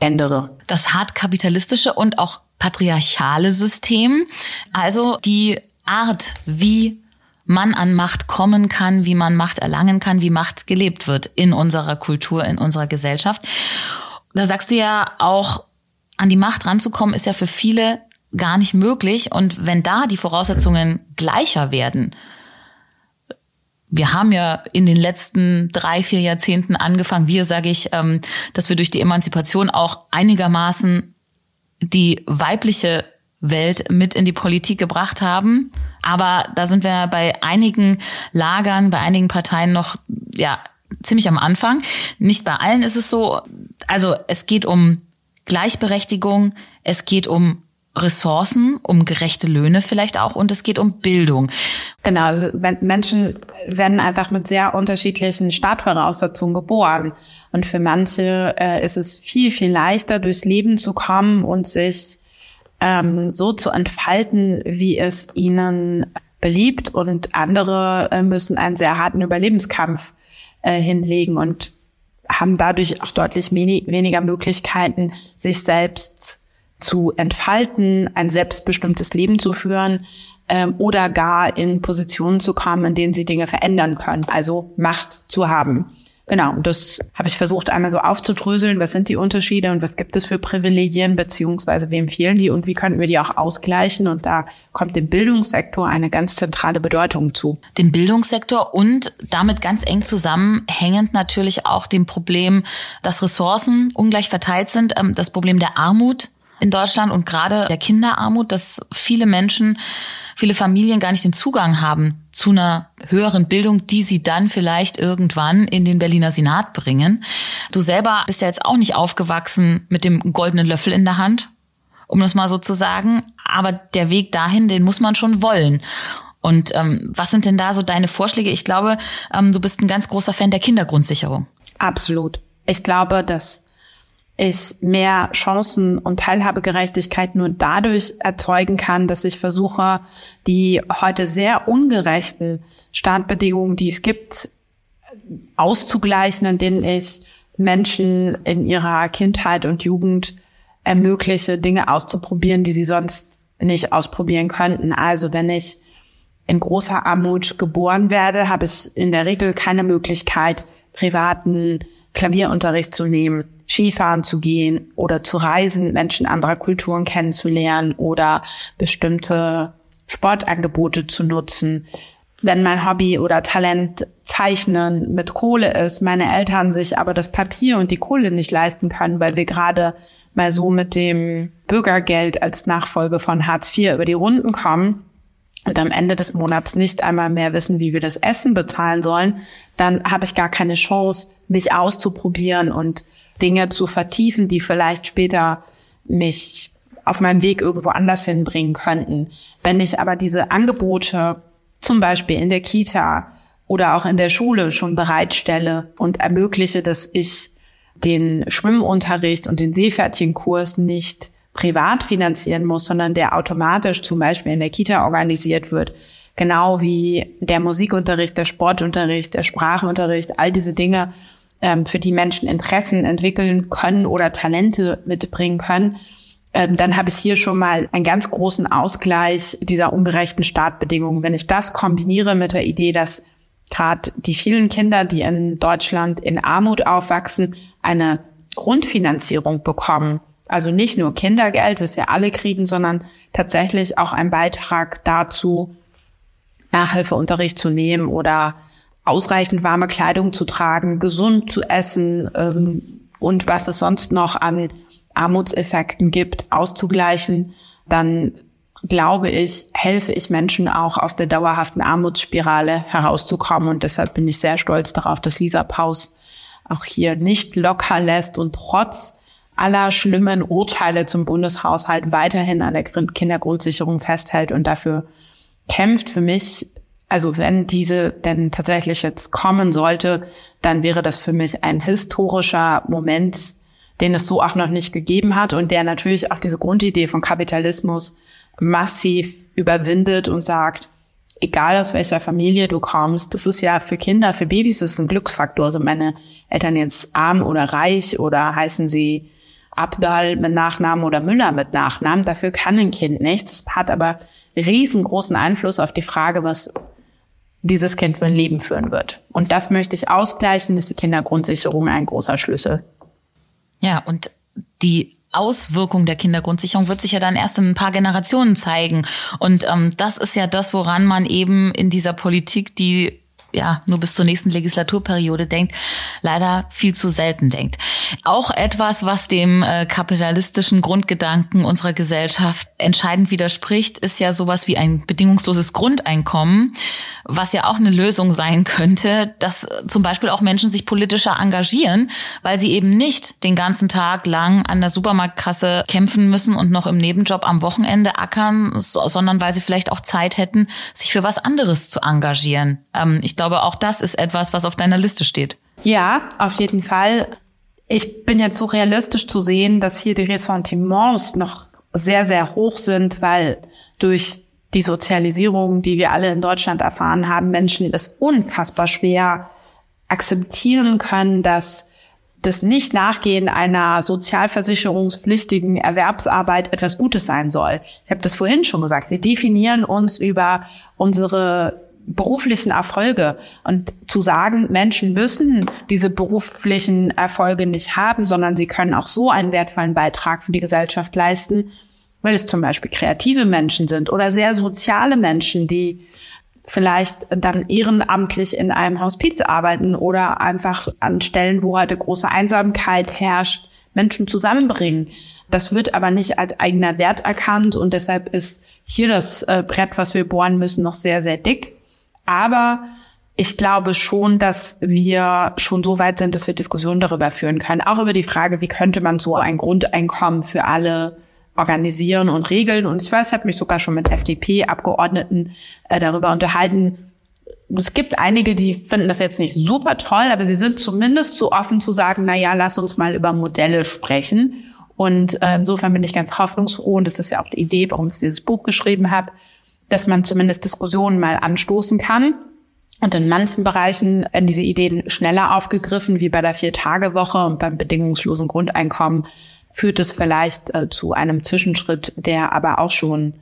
ändere. Das hartkapitalistische und auch patriarchale System, also die Art, wie man an Macht kommen kann, wie man Macht erlangen kann, wie Macht gelebt wird in unserer Kultur, in unserer Gesellschaft. Da sagst du ja auch, an die Macht ranzukommen, ist ja für viele gar nicht möglich. Und wenn da die Voraussetzungen gleicher werden, wir haben ja in den letzten 3-4 Jahrzehnten angefangen, dass wir durch die Emanzipation auch einigermaßen die weibliche Welt mit in die Politik gebracht haben. Aber da sind wir bei einigen Lagern, bei einigen Parteien noch ziemlich am Anfang. Nicht bei allen ist es so. Also es geht um Gleichberechtigung, es geht um Ressourcen, um gerechte Löhne vielleicht auch und es geht um Bildung. Genau, Menschen werden einfach mit sehr unterschiedlichen Startvoraussetzungen geboren. Und für manche ist es viel, viel leichter, durchs Leben zu kommen und sich so zu entfalten, wie es ihnen beliebt. Und andere müssen einen sehr harten Überlebenskampf hinlegen und haben dadurch auch deutlich weniger Möglichkeiten, sich selbst zu entfalten, ein selbstbestimmtes Leben zu führen oder gar in Positionen zu kommen, in denen sie Dinge verändern können, also Macht zu haben. Genau, und das habe ich versucht einmal so aufzudröseln, was sind die Unterschiede und was gibt es für Privilegien, beziehungsweise wem fehlen die und wie könnten wir die auch ausgleichen, und da kommt dem Bildungssektor eine ganz zentrale Bedeutung zu. Dem Bildungssektor und damit ganz eng zusammenhängend natürlich auch dem Problem, dass Ressourcen ungleich verteilt sind, das Problem der Armut in Deutschland und gerade der Kinderarmut, dass viele Menschen, viele Familien gar nicht den Zugang haben zu einer höheren Bildung, die sie dann vielleicht irgendwann in den Berliner Senat bringen. Du selber bist ja jetzt auch nicht aufgewachsen mit dem goldenen Löffel in der Hand, um das mal so zu sagen. Aber der Weg dahin, den muss man schon wollen. Und was sind denn da so deine Vorschläge? Ich glaube, du bist ein ganz großer Fan der Kindergrundsicherung. Absolut. Ich glaube, dass ich mehr Chancen und Teilhabegerechtigkeit nur dadurch erzeugen kann, dass ich versuche, die heute sehr ungerechten Startbedingungen, die es gibt, auszugleichen, indem ich Menschen in ihrer Kindheit und Jugend ermögliche, Dinge auszuprobieren, die sie sonst nicht ausprobieren könnten. Also wenn ich in großer Armut geboren werde, habe ich in der Regel keine Möglichkeit, privaten Klavierunterricht zu nehmen, Skifahren zu gehen oder zu reisen, Menschen anderer Kulturen kennenzulernen oder bestimmte Sportangebote zu nutzen. Wenn mein Hobby oder Talent Zeichnen mit Kohle ist, meine Eltern sich aber das Papier und die Kohle nicht leisten können, weil wir gerade mal so mit dem Bürgergeld als Nachfolge von Hartz IV über die Runden kommen und am Ende des Monats nicht einmal mehr wissen, wie wir das Essen bezahlen sollen, dann habe ich gar keine Chance, mich auszuprobieren und Dinge zu vertiefen, die vielleicht später mich auf meinem Weg irgendwo anders hinbringen könnten. Wenn ich aber diese Angebote zum Beispiel in der Kita oder auch in der Schule schon bereitstelle und ermögliche, dass ich den Schwimmunterricht und den Seepferdchenkurs nicht privat finanzieren muss, sondern der automatisch zum Beispiel in der Kita organisiert wird, genau wie der Musikunterricht, der Sportunterricht, der Sprachunterricht, all diese Dinge, für die Menschen Interessen entwickeln können oder Talente mitbringen können, dann habe ich hier schon mal einen ganz großen Ausgleich dieser ungerechten Startbedingungen. Wenn ich das kombiniere mit der Idee, dass gerade die vielen Kinder, die in Deutschland in Armut aufwachsen, eine Grundfinanzierung bekommen, also nicht nur Kindergeld, was ja alle kriegen, sondern tatsächlich auch einen Beitrag dazu, Nachhilfeunterricht zu nehmen oder ausreichend warme Kleidung zu tragen, gesund zu essen und was es sonst noch an Armutseffekten gibt, auszugleichen, dann glaube ich, helfe ich Menschen auch aus der dauerhaften Armutsspirale herauszukommen. Und deshalb bin ich sehr stolz darauf, dass Lisa Paus auch hier nicht locker lässt und trotz aller schlimmen Urteile zum Bundeshaushalt weiterhin an der Kindergrundsicherung festhält und dafür kämpft. Für mich, also wenn diese denn tatsächlich jetzt kommen sollte, dann wäre das für mich ein historischer Moment, den es so auch noch nicht gegeben hat und der natürlich auch diese Grundidee von Kapitalismus massiv überwindet und sagt, egal aus welcher Familie du kommst, das ist ja für Kinder, für Babys ist ein Glücksfaktor. Sind meine Eltern jetzt arm oder reich oder heißen sie Abdal mit Nachnamen oder Müller mit Nachnamen? Dafür kann ein Kind nichts, hat aber riesengroßen Einfluss auf die Frage, was dieses Kind für ein Leben führen wird. Und das möchte ich ausgleichen, ist die Kindergrundsicherung ein großer Schlüssel. Ja, und die Auswirkung der Kindergrundsicherung wird sich ja dann erst in ein paar Generationen zeigen. Und das ist ja das, woran man eben in dieser Politik, die ja nur bis zur nächsten Legislaturperiode denkt, leider viel zu selten denkt. Auch etwas, was dem kapitalistischen Grundgedanken unserer Gesellschaft entscheidend widerspricht, ist ja sowas wie ein bedingungsloses Grundeinkommen, was ja auch eine Lösung sein könnte, dass zum Beispiel auch Menschen sich politischer engagieren, weil sie eben nicht den ganzen Tag lang an der Supermarktkasse kämpfen müssen und noch im Nebenjob am Wochenende ackern, sondern weil sie vielleicht auch Zeit hätten, sich für was anderes zu engagieren. Ich glaube, auch das ist etwas, was auf deiner Liste steht. Ja, auf jeden Fall. Ich bin jetzt so realistisch zu sehen, dass hier die Ressentiments noch sehr, sehr hoch sind, weil durch die Sozialisierung, die wir alle in Deutschland erfahren haben, Menschen das unfassbar schwer akzeptieren können, dass das Nicht-Nachgehen einer sozialversicherungspflichtigen Erwerbsarbeit etwas Gutes sein soll. Ich habe das vorhin schon gesagt. Wir definieren uns über unsere beruflichen Erfolge und zu sagen, Menschen müssen diese beruflichen Erfolge nicht haben, sondern sie können auch so einen wertvollen Beitrag für die Gesellschaft leisten, weil es zum Beispiel kreative Menschen sind oder sehr soziale Menschen, die vielleicht dann ehrenamtlich in einem Hospiz arbeiten oder einfach an Stellen, wo heute große Einsamkeit herrscht, Menschen zusammenbringen. Das wird aber nicht als eigener Wert erkannt und deshalb ist hier das Brett, was wir bohren müssen, noch sehr, sehr dick. Aber ich glaube schon, dass wir schon so weit sind, dass wir Diskussionen darüber führen können. Auch über die Frage, wie könnte man so ein Grundeinkommen für alle organisieren und regeln. Und ich weiß, ich habe mich sogar schon mit FDP-Abgeordneten darüber unterhalten. Es gibt einige, die finden das jetzt nicht super toll, aber sie sind zumindest so offen zu sagen, na ja, lass uns mal über Modelle sprechen. Und insofern bin ich ganz hoffnungsfroh. Und das ist ja auch die Idee, warum ich dieses Buch geschrieben habe, dass man zumindest Diskussionen mal anstoßen kann. Und in manchen Bereichen werden diese Ideen schneller aufgegriffen, wie bei der Viertagewoche und beim bedingungslosen Grundeinkommen führt es vielleicht zu einem Zwischenschritt, der aber auch schon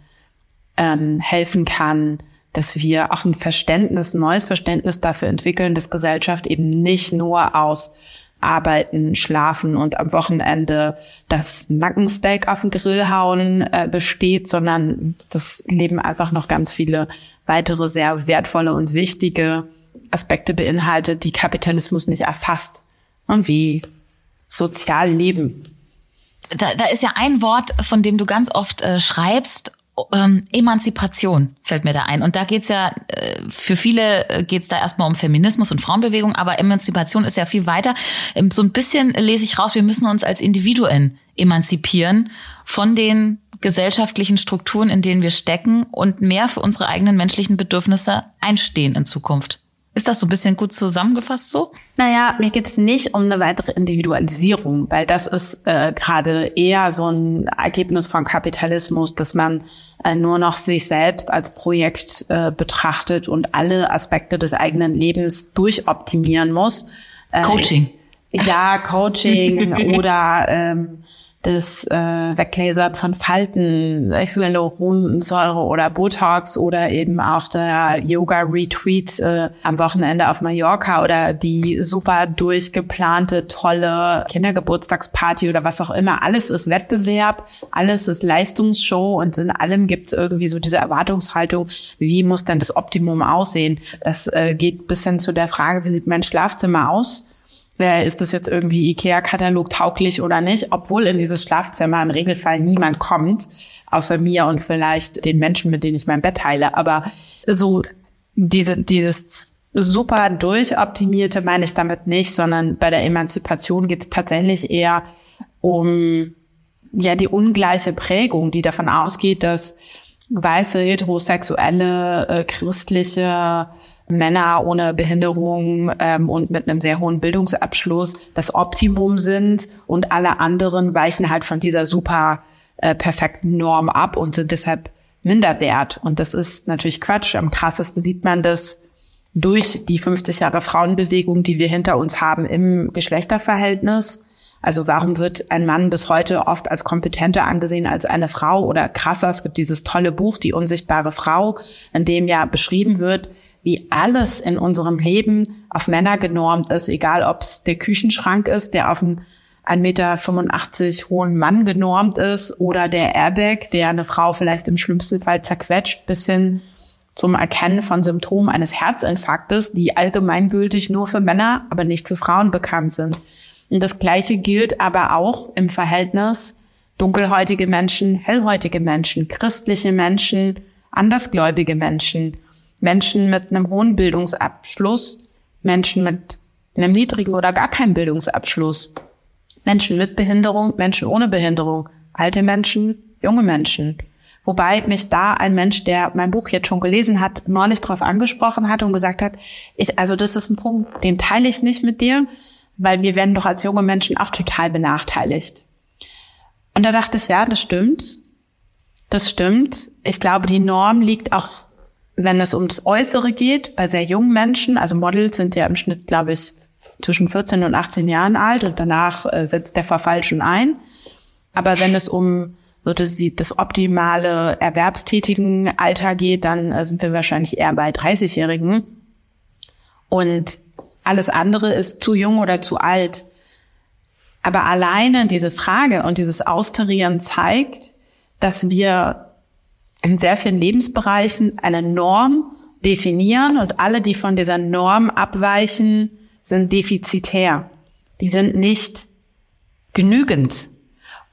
helfen kann, dass wir auch ein Verständnis, ein neues Verständnis dafür entwickeln, dass Gesellschaft eben nicht nur aus Arbeiten, Schlafen und am Wochenende das Nackensteak auf den Grill hauen besteht, sondern das Leben einfach noch ganz viele weitere sehr wertvolle und wichtige Aspekte beinhaltet, die Kapitalismus nicht erfasst. Und wie sozial leben. Da ist ja ein Wort, von dem du ganz oft schreibst, Emanzipation fällt mir da ein. Und da geht's ja, für viele geht's da erstmal um Feminismus und Frauenbewegung, aber Emanzipation ist ja viel weiter. So ein bisschen lese ich raus, wir müssen uns als Individuen emanzipieren von den gesellschaftlichen Strukturen, in denen wir stecken und mehr für unsere eigenen menschlichen Bedürfnisse einstehen in Zukunft. Ist das so ein bisschen gut zusammengefasst so? Naja, mir geht's nicht um eine weitere Individualisierung, weil das ist gerade eher so ein Ergebnis von Kapitalismus, dass man nur noch sich selbst als Projekt betrachtet und alle Aspekte des eigenen Lebens durchoptimieren muss. Coaching. Ja, Coaching oder das Weglasern von Falten, Hyaluronsäure oder Botox oder eben auch der Yoga-Retreat am Wochenende auf Mallorca oder die super durchgeplante, tolle Kindergeburtstagsparty oder was auch immer. Alles ist Wettbewerb, alles ist Leistungsshow und in allem gibt's irgendwie so diese Erwartungshaltung, wie muss denn das Optimum aussehen? Das geht bis hin zu der Frage, wie sieht mein Schlafzimmer aus? Ist das jetzt irgendwie IKEA-Katalog tauglich oder nicht, obwohl in dieses Schlafzimmer im Regelfall niemand kommt, außer mir und vielleicht den Menschen, mit denen ich mein Bett teile. Aber so dieses super durchoptimierte meine ich damit nicht, sondern bei der Emanzipation geht es tatsächlich eher um ja die ungleiche Prägung, die davon ausgeht, dass weiße, heterosexuelle, christliche Männer ohne Behinderung und mit einem sehr hohen Bildungsabschluss das Optimum sind und alle anderen weichen halt von dieser super perfekten Norm ab und sind deshalb minderwert. Und das ist natürlich Quatsch. Am krassesten sieht man das durch die 50 Jahre Frauenbewegung, die wir hinter uns haben im Geschlechterverhältnis. Also warum wird ein Mann bis heute oft als kompetenter angesehen als eine Frau oder krasser? Es gibt dieses tolle Buch, Die unsichtbare Frau, in dem ja beschrieben wird, wie alles in unserem Leben auf Männer genormt ist, egal ob es der Küchenschrank ist, der auf einen 1,85 Meter hohen Mann genormt ist oder der Airbag, der eine Frau vielleicht im schlimmsten Fall zerquetscht, bis hin zum Erkennen von Symptomen eines Herzinfarktes, die allgemeingültig nur für Männer, aber nicht für Frauen bekannt sind. Und das Gleiche gilt aber auch im Verhältnis dunkelhäutige Menschen, hellhäutige Menschen, christliche Menschen, andersgläubige Menschen, Menschen mit einem hohen Bildungsabschluss, Menschen mit einem niedrigen oder gar keinem Bildungsabschluss, Menschen mit Behinderung, Menschen ohne Behinderung, alte Menschen, junge Menschen. Wobei mich da ein Mensch, der mein Buch jetzt schon gelesen hat, neulich drauf angesprochen hat und gesagt hat, das ist ein Punkt, den teile ich nicht mit dir, weil wir werden doch als junge Menschen auch total benachteiligt. Und da dachte ich, ja, das stimmt. Ich glaube, die Norm liegt auch, wenn es ums Äußere geht, bei sehr jungen Menschen. Also Models sind ja im Schnitt, glaube ich, zwischen 14 und 18 Jahren alt und danach setzt der Verfall schon ein. Aber wenn es um das optimale erwerbstätigen Alter geht, dann sind wir wahrscheinlich eher bei 30-Jährigen. Und alles andere ist zu jung oder zu alt. Aber alleine diese Frage und dieses Austarieren zeigt, dass wir in sehr vielen Lebensbereichen eine Norm definieren und alle, die von dieser Norm abweichen, sind defizitär. Die sind nicht genügend.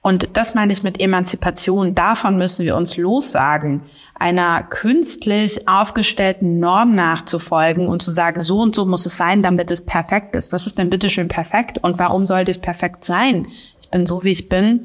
Und das meine ich mit Emanzipation. Davon müssen wir uns lossagen, einer künstlich aufgestellten Norm nachzufolgen und zu sagen, so und so muss es sein, damit es perfekt ist. Was ist denn bitte schön perfekt? Und warum sollte es perfekt sein? Ich bin so, wie ich bin.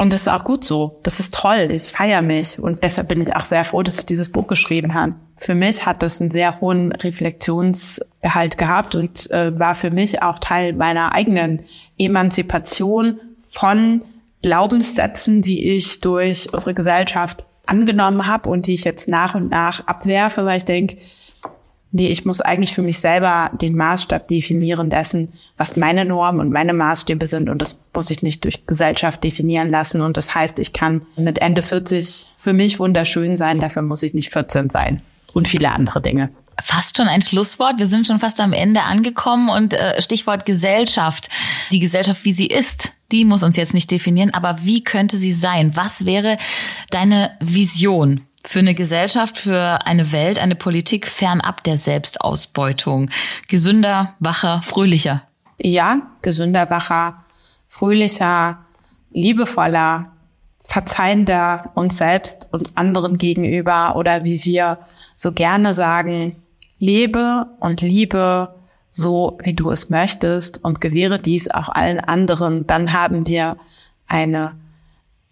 Und das ist auch gut so. Das ist toll. Ich feiere mich. Und deshalb bin ich auch sehr froh, dass ich dieses Buch geschrieben habe. Für mich hat das einen sehr hohen Reflexionsgehalt gehabt und war für mich auch Teil meiner eigenen Emanzipation von Glaubenssätzen, die ich durch unsere Gesellschaft angenommen habe und die ich jetzt nach und nach abwerfe, weil ich denke, nee, ich muss eigentlich für mich selber den Maßstab definieren dessen, was meine Normen und meine Maßstäbe sind und das muss ich nicht durch Gesellschaft definieren lassen und das heißt, ich kann mit Ende 40 für mich wunderschön sein, dafür muss ich nicht 14 sein und viele andere Dinge. Fast schon ein Schlusswort. Wir sind schon fast am Ende angekommen und Stichwort Gesellschaft. Die Gesellschaft, wie sie ist, die muss uns jetzt nicht definieren, aber wie könnte sie sein? Was wäre deine Vision für eine Gesellschaft, für eine Welt, eine Politik fernab der Selbstausbeutung? Gesünder, wacher, fröhlicher. Ja, gesünder, wacher, fröhlicher, liebevoller, verzeihender uns selbst und anderen gegenüber oder wie wir so gerne sagen, lebe und liebe so, wie du es möchtest und gewähre dies auch allen anderen. Dann haben wir eine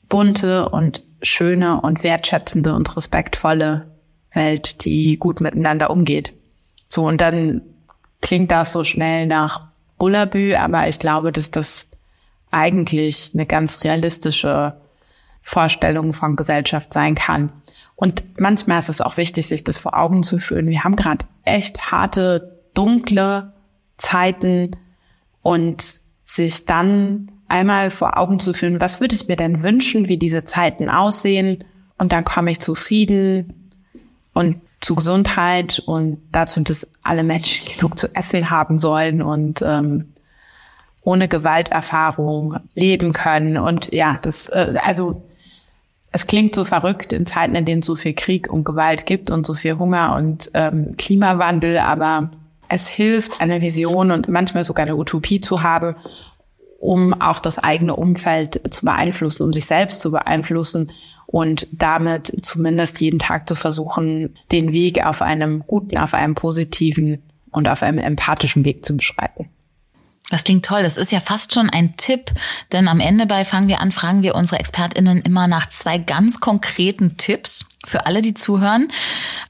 bunte und schöne und wertschätzende und respektvolle Welt, die gut miteinander umgeht. So, und dann klingt das so schnell nach Bullerbü, aber ich glaube, dass das eigentlich eine ganz realistische Vorstellung von Gesellschaft sein kann. Und manchmal ist es auch wichtig, sich das vor Augen zu führen. Wir haben gerade echt harte, dunkle Zeiten und sich dann einmal vor Augen zu führen, was würde ich mir denn wünschen, wie diese Zeiten aussehen? Und dann komme ich zu Frieden und zu Gesundheit und dazu, dass alle Menschen genug zu essen haben sollen und ohne Gewalterfahrung leben können. Und ja, das also es klingt so verrückt in Zeiten, in denen es so viel Krieg und Gewalt gibt und so viel Hunger und Klimawandel, aber es hilft, eine Vision und manchmal sogar eine Utopie zu haben, um auch das eigene Umfeld zu beeinflussen, um sich selbst zu beeinflussen und damit zumindest jeden Tag zu versuchen, den Weg auf einem guten, auf einem positiven und auf einem empathischen Weg zu beschreiten. Das klingt toll. Das ist ja fast schon ein Tipp, denn am Ende bei Fangen wir an, fragen wir unsere ExpertInnen immer nach zwei ganz konkreten Tipps für alle, die zuhören,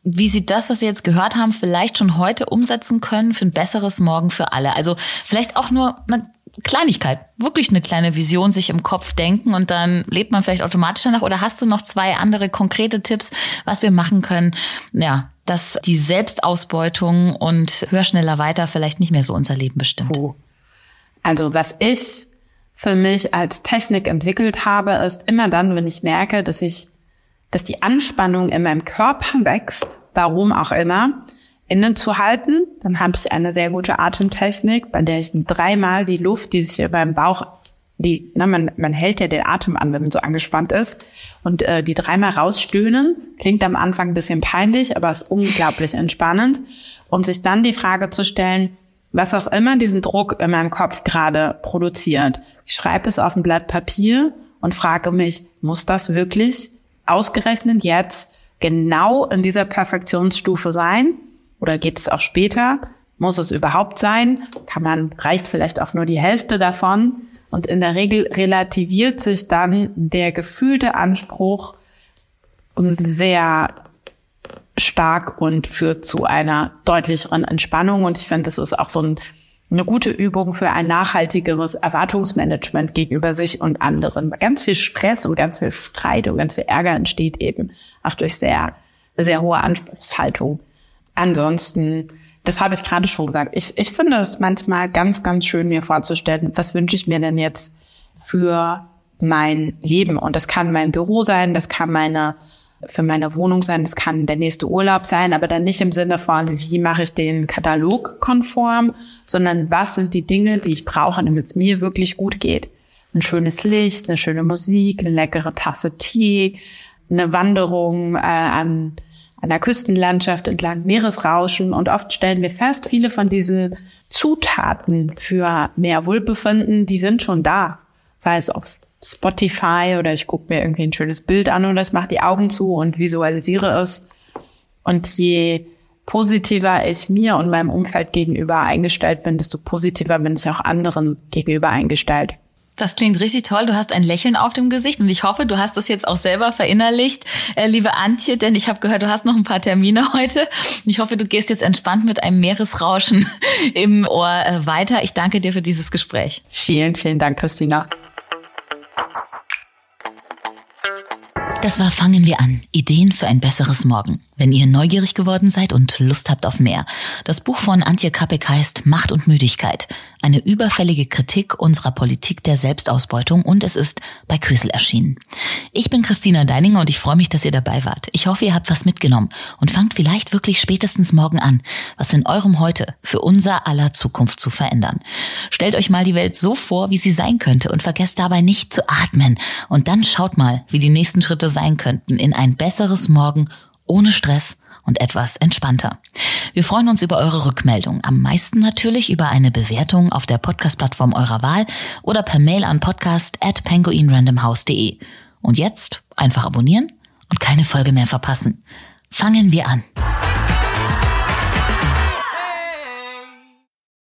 wie sie das, was sie jetzt gehört haben, vielleicht schon heute umsetzen können für ein besseres Morgen für alle. Also vielleicht auch nur eine Kleinigkeit, wirklich eine kleine Vision sich im Kopf denken und dann lebt man vielleicht automatisch danach. Oder hast du noch zwei andere konkrete Tipps, was wir machen können, ja, dass die Selbstausbeutung und höher, schneller, weiter vielleicht nicht mehr so unser Leben bestimmt? Oh. Also was ich für mich als Technik entwickelt habe, ist immer dann, wenn ich merke, dass die Anspannung in meinem Körper wächst, warum auch immer, innen zu halten. Dann habe ich eine sehr gute Atemtechnik, bei der ich dreimal die Luft, die sich in meinem Bauch, man hält ja den Atem an, wenn man so angespannt ist, und die dreimal rausstöhnen. Klingt am Anfang ein bisschen peinlich, aber ist unglaublich entspannend. Und sich dann die Frage zu stellen, was auch immer diesen Druck in meinem Kopf gerade produziert. Ich schreibe es auf ein Blatt Papier und frage mich, muss das wirklich ausgerechnet jetzt genau in dieser Perfektionsstufe sein? Oder geht es auch später? Muss es überhaupt sein? Reicht vielleicht auch nur die Hälfte davon? Und in der Regel relativiert sich dann der gefühlte Anspruch sehr stark und führt zu einer deutlicheren Entspannung. Und ich finde, das ist auch so eine gute Übung für ein nachhaltigeres Erwartungsmanagement gegenüber sich und anderen. Ganz viel Stress und ganz viel Streit und ganz viel Ärger entsteht eben auch durch sehr, sehr hohe Anspruchshaltung. Ansonsten, das habe ich gerade schon gesagt, ich finde es manchmal ganz, ganz schön, mir vorzustellen, was wünsche ich mir denn jetzt für mein Leben? Und das kann mein Büro sein, das kann für meine Wohnung sein, das kann der nächste Urlaub sein, aber dann nicht im Sinne von, wie mache ich den Katalog konform, sondern was sind die Dinge, die ich brauche, damit es mir wirklich gut geht. Ein schönes Licht, eine schöne Musik, eine leckere Tasse Tee, eine Wanderung an der Küstenlandschaft entlang, Meeresrauschen. Und oft stellen wir fest, viele von diesen Zutaten für mehr Wohlbefinden, die sind schon da, sei es auf Spotify oder ich gucke mir irgendwie ein schönes Bild an oder ich mache die Augen zu und visualisiere es. Und je positiver ich mir und meinem Umfeld gegenüber eingestellt bin, desto positiver bin ich auch anderen gegenüber eingestellt. Das klingt richtig toll. Du hast ein Lächeln auf dem Gesicht und ich hoffe, du hast das jetzt auch selber verinnerlicht, liebe Antje, denn ich habe gehört, du hast noch ein paar Termine heute. Ich hoffe, du gehst jetzt entspannt mit einem Meeresrauschen im Ohr weiter. Ich danke dir für dieses Gespräch. Vielen, vielen Dank, Christina. Das war Fangen wir an. Ideen für ein besseres Morgen. Wenn ihr neugierig geworden seid und Lust habt auf mehr. Das Buch von Antje Kapek heißt Macht und Müdigkeit. Eine überfällige Kritik unserer Politik der Selbstausbeutung und es ist bei Kösel erschienen. Ich bin Christina Deininger und ich freue mich, dass ihr dabei wart. Ich hoffe, ihr habt was mitgenommen und fangt vielleicht wirklich spätestens morgen an, was in eurem Heute für unser aller Zukunft zu verändern. Stellt euch mal die Welt so vor, wie sie sein könnte und vergesst dabei nicht zu atmen. Und dann schaut mal, wie die nächsten Schritte sein könnten in ein besseres Morgen ohne Stress und etwas entspannter. Wir freuen uns über eure Rückmeldung. Am meisten natürlich über eine Bewertung auf der Podcast-Plattform eurer Wahl oder per Mail an podcast@penguinrandomhouse.de. Und jetzt einfach abonnieren und keine Folge mehr verpassen. Fangen wir an.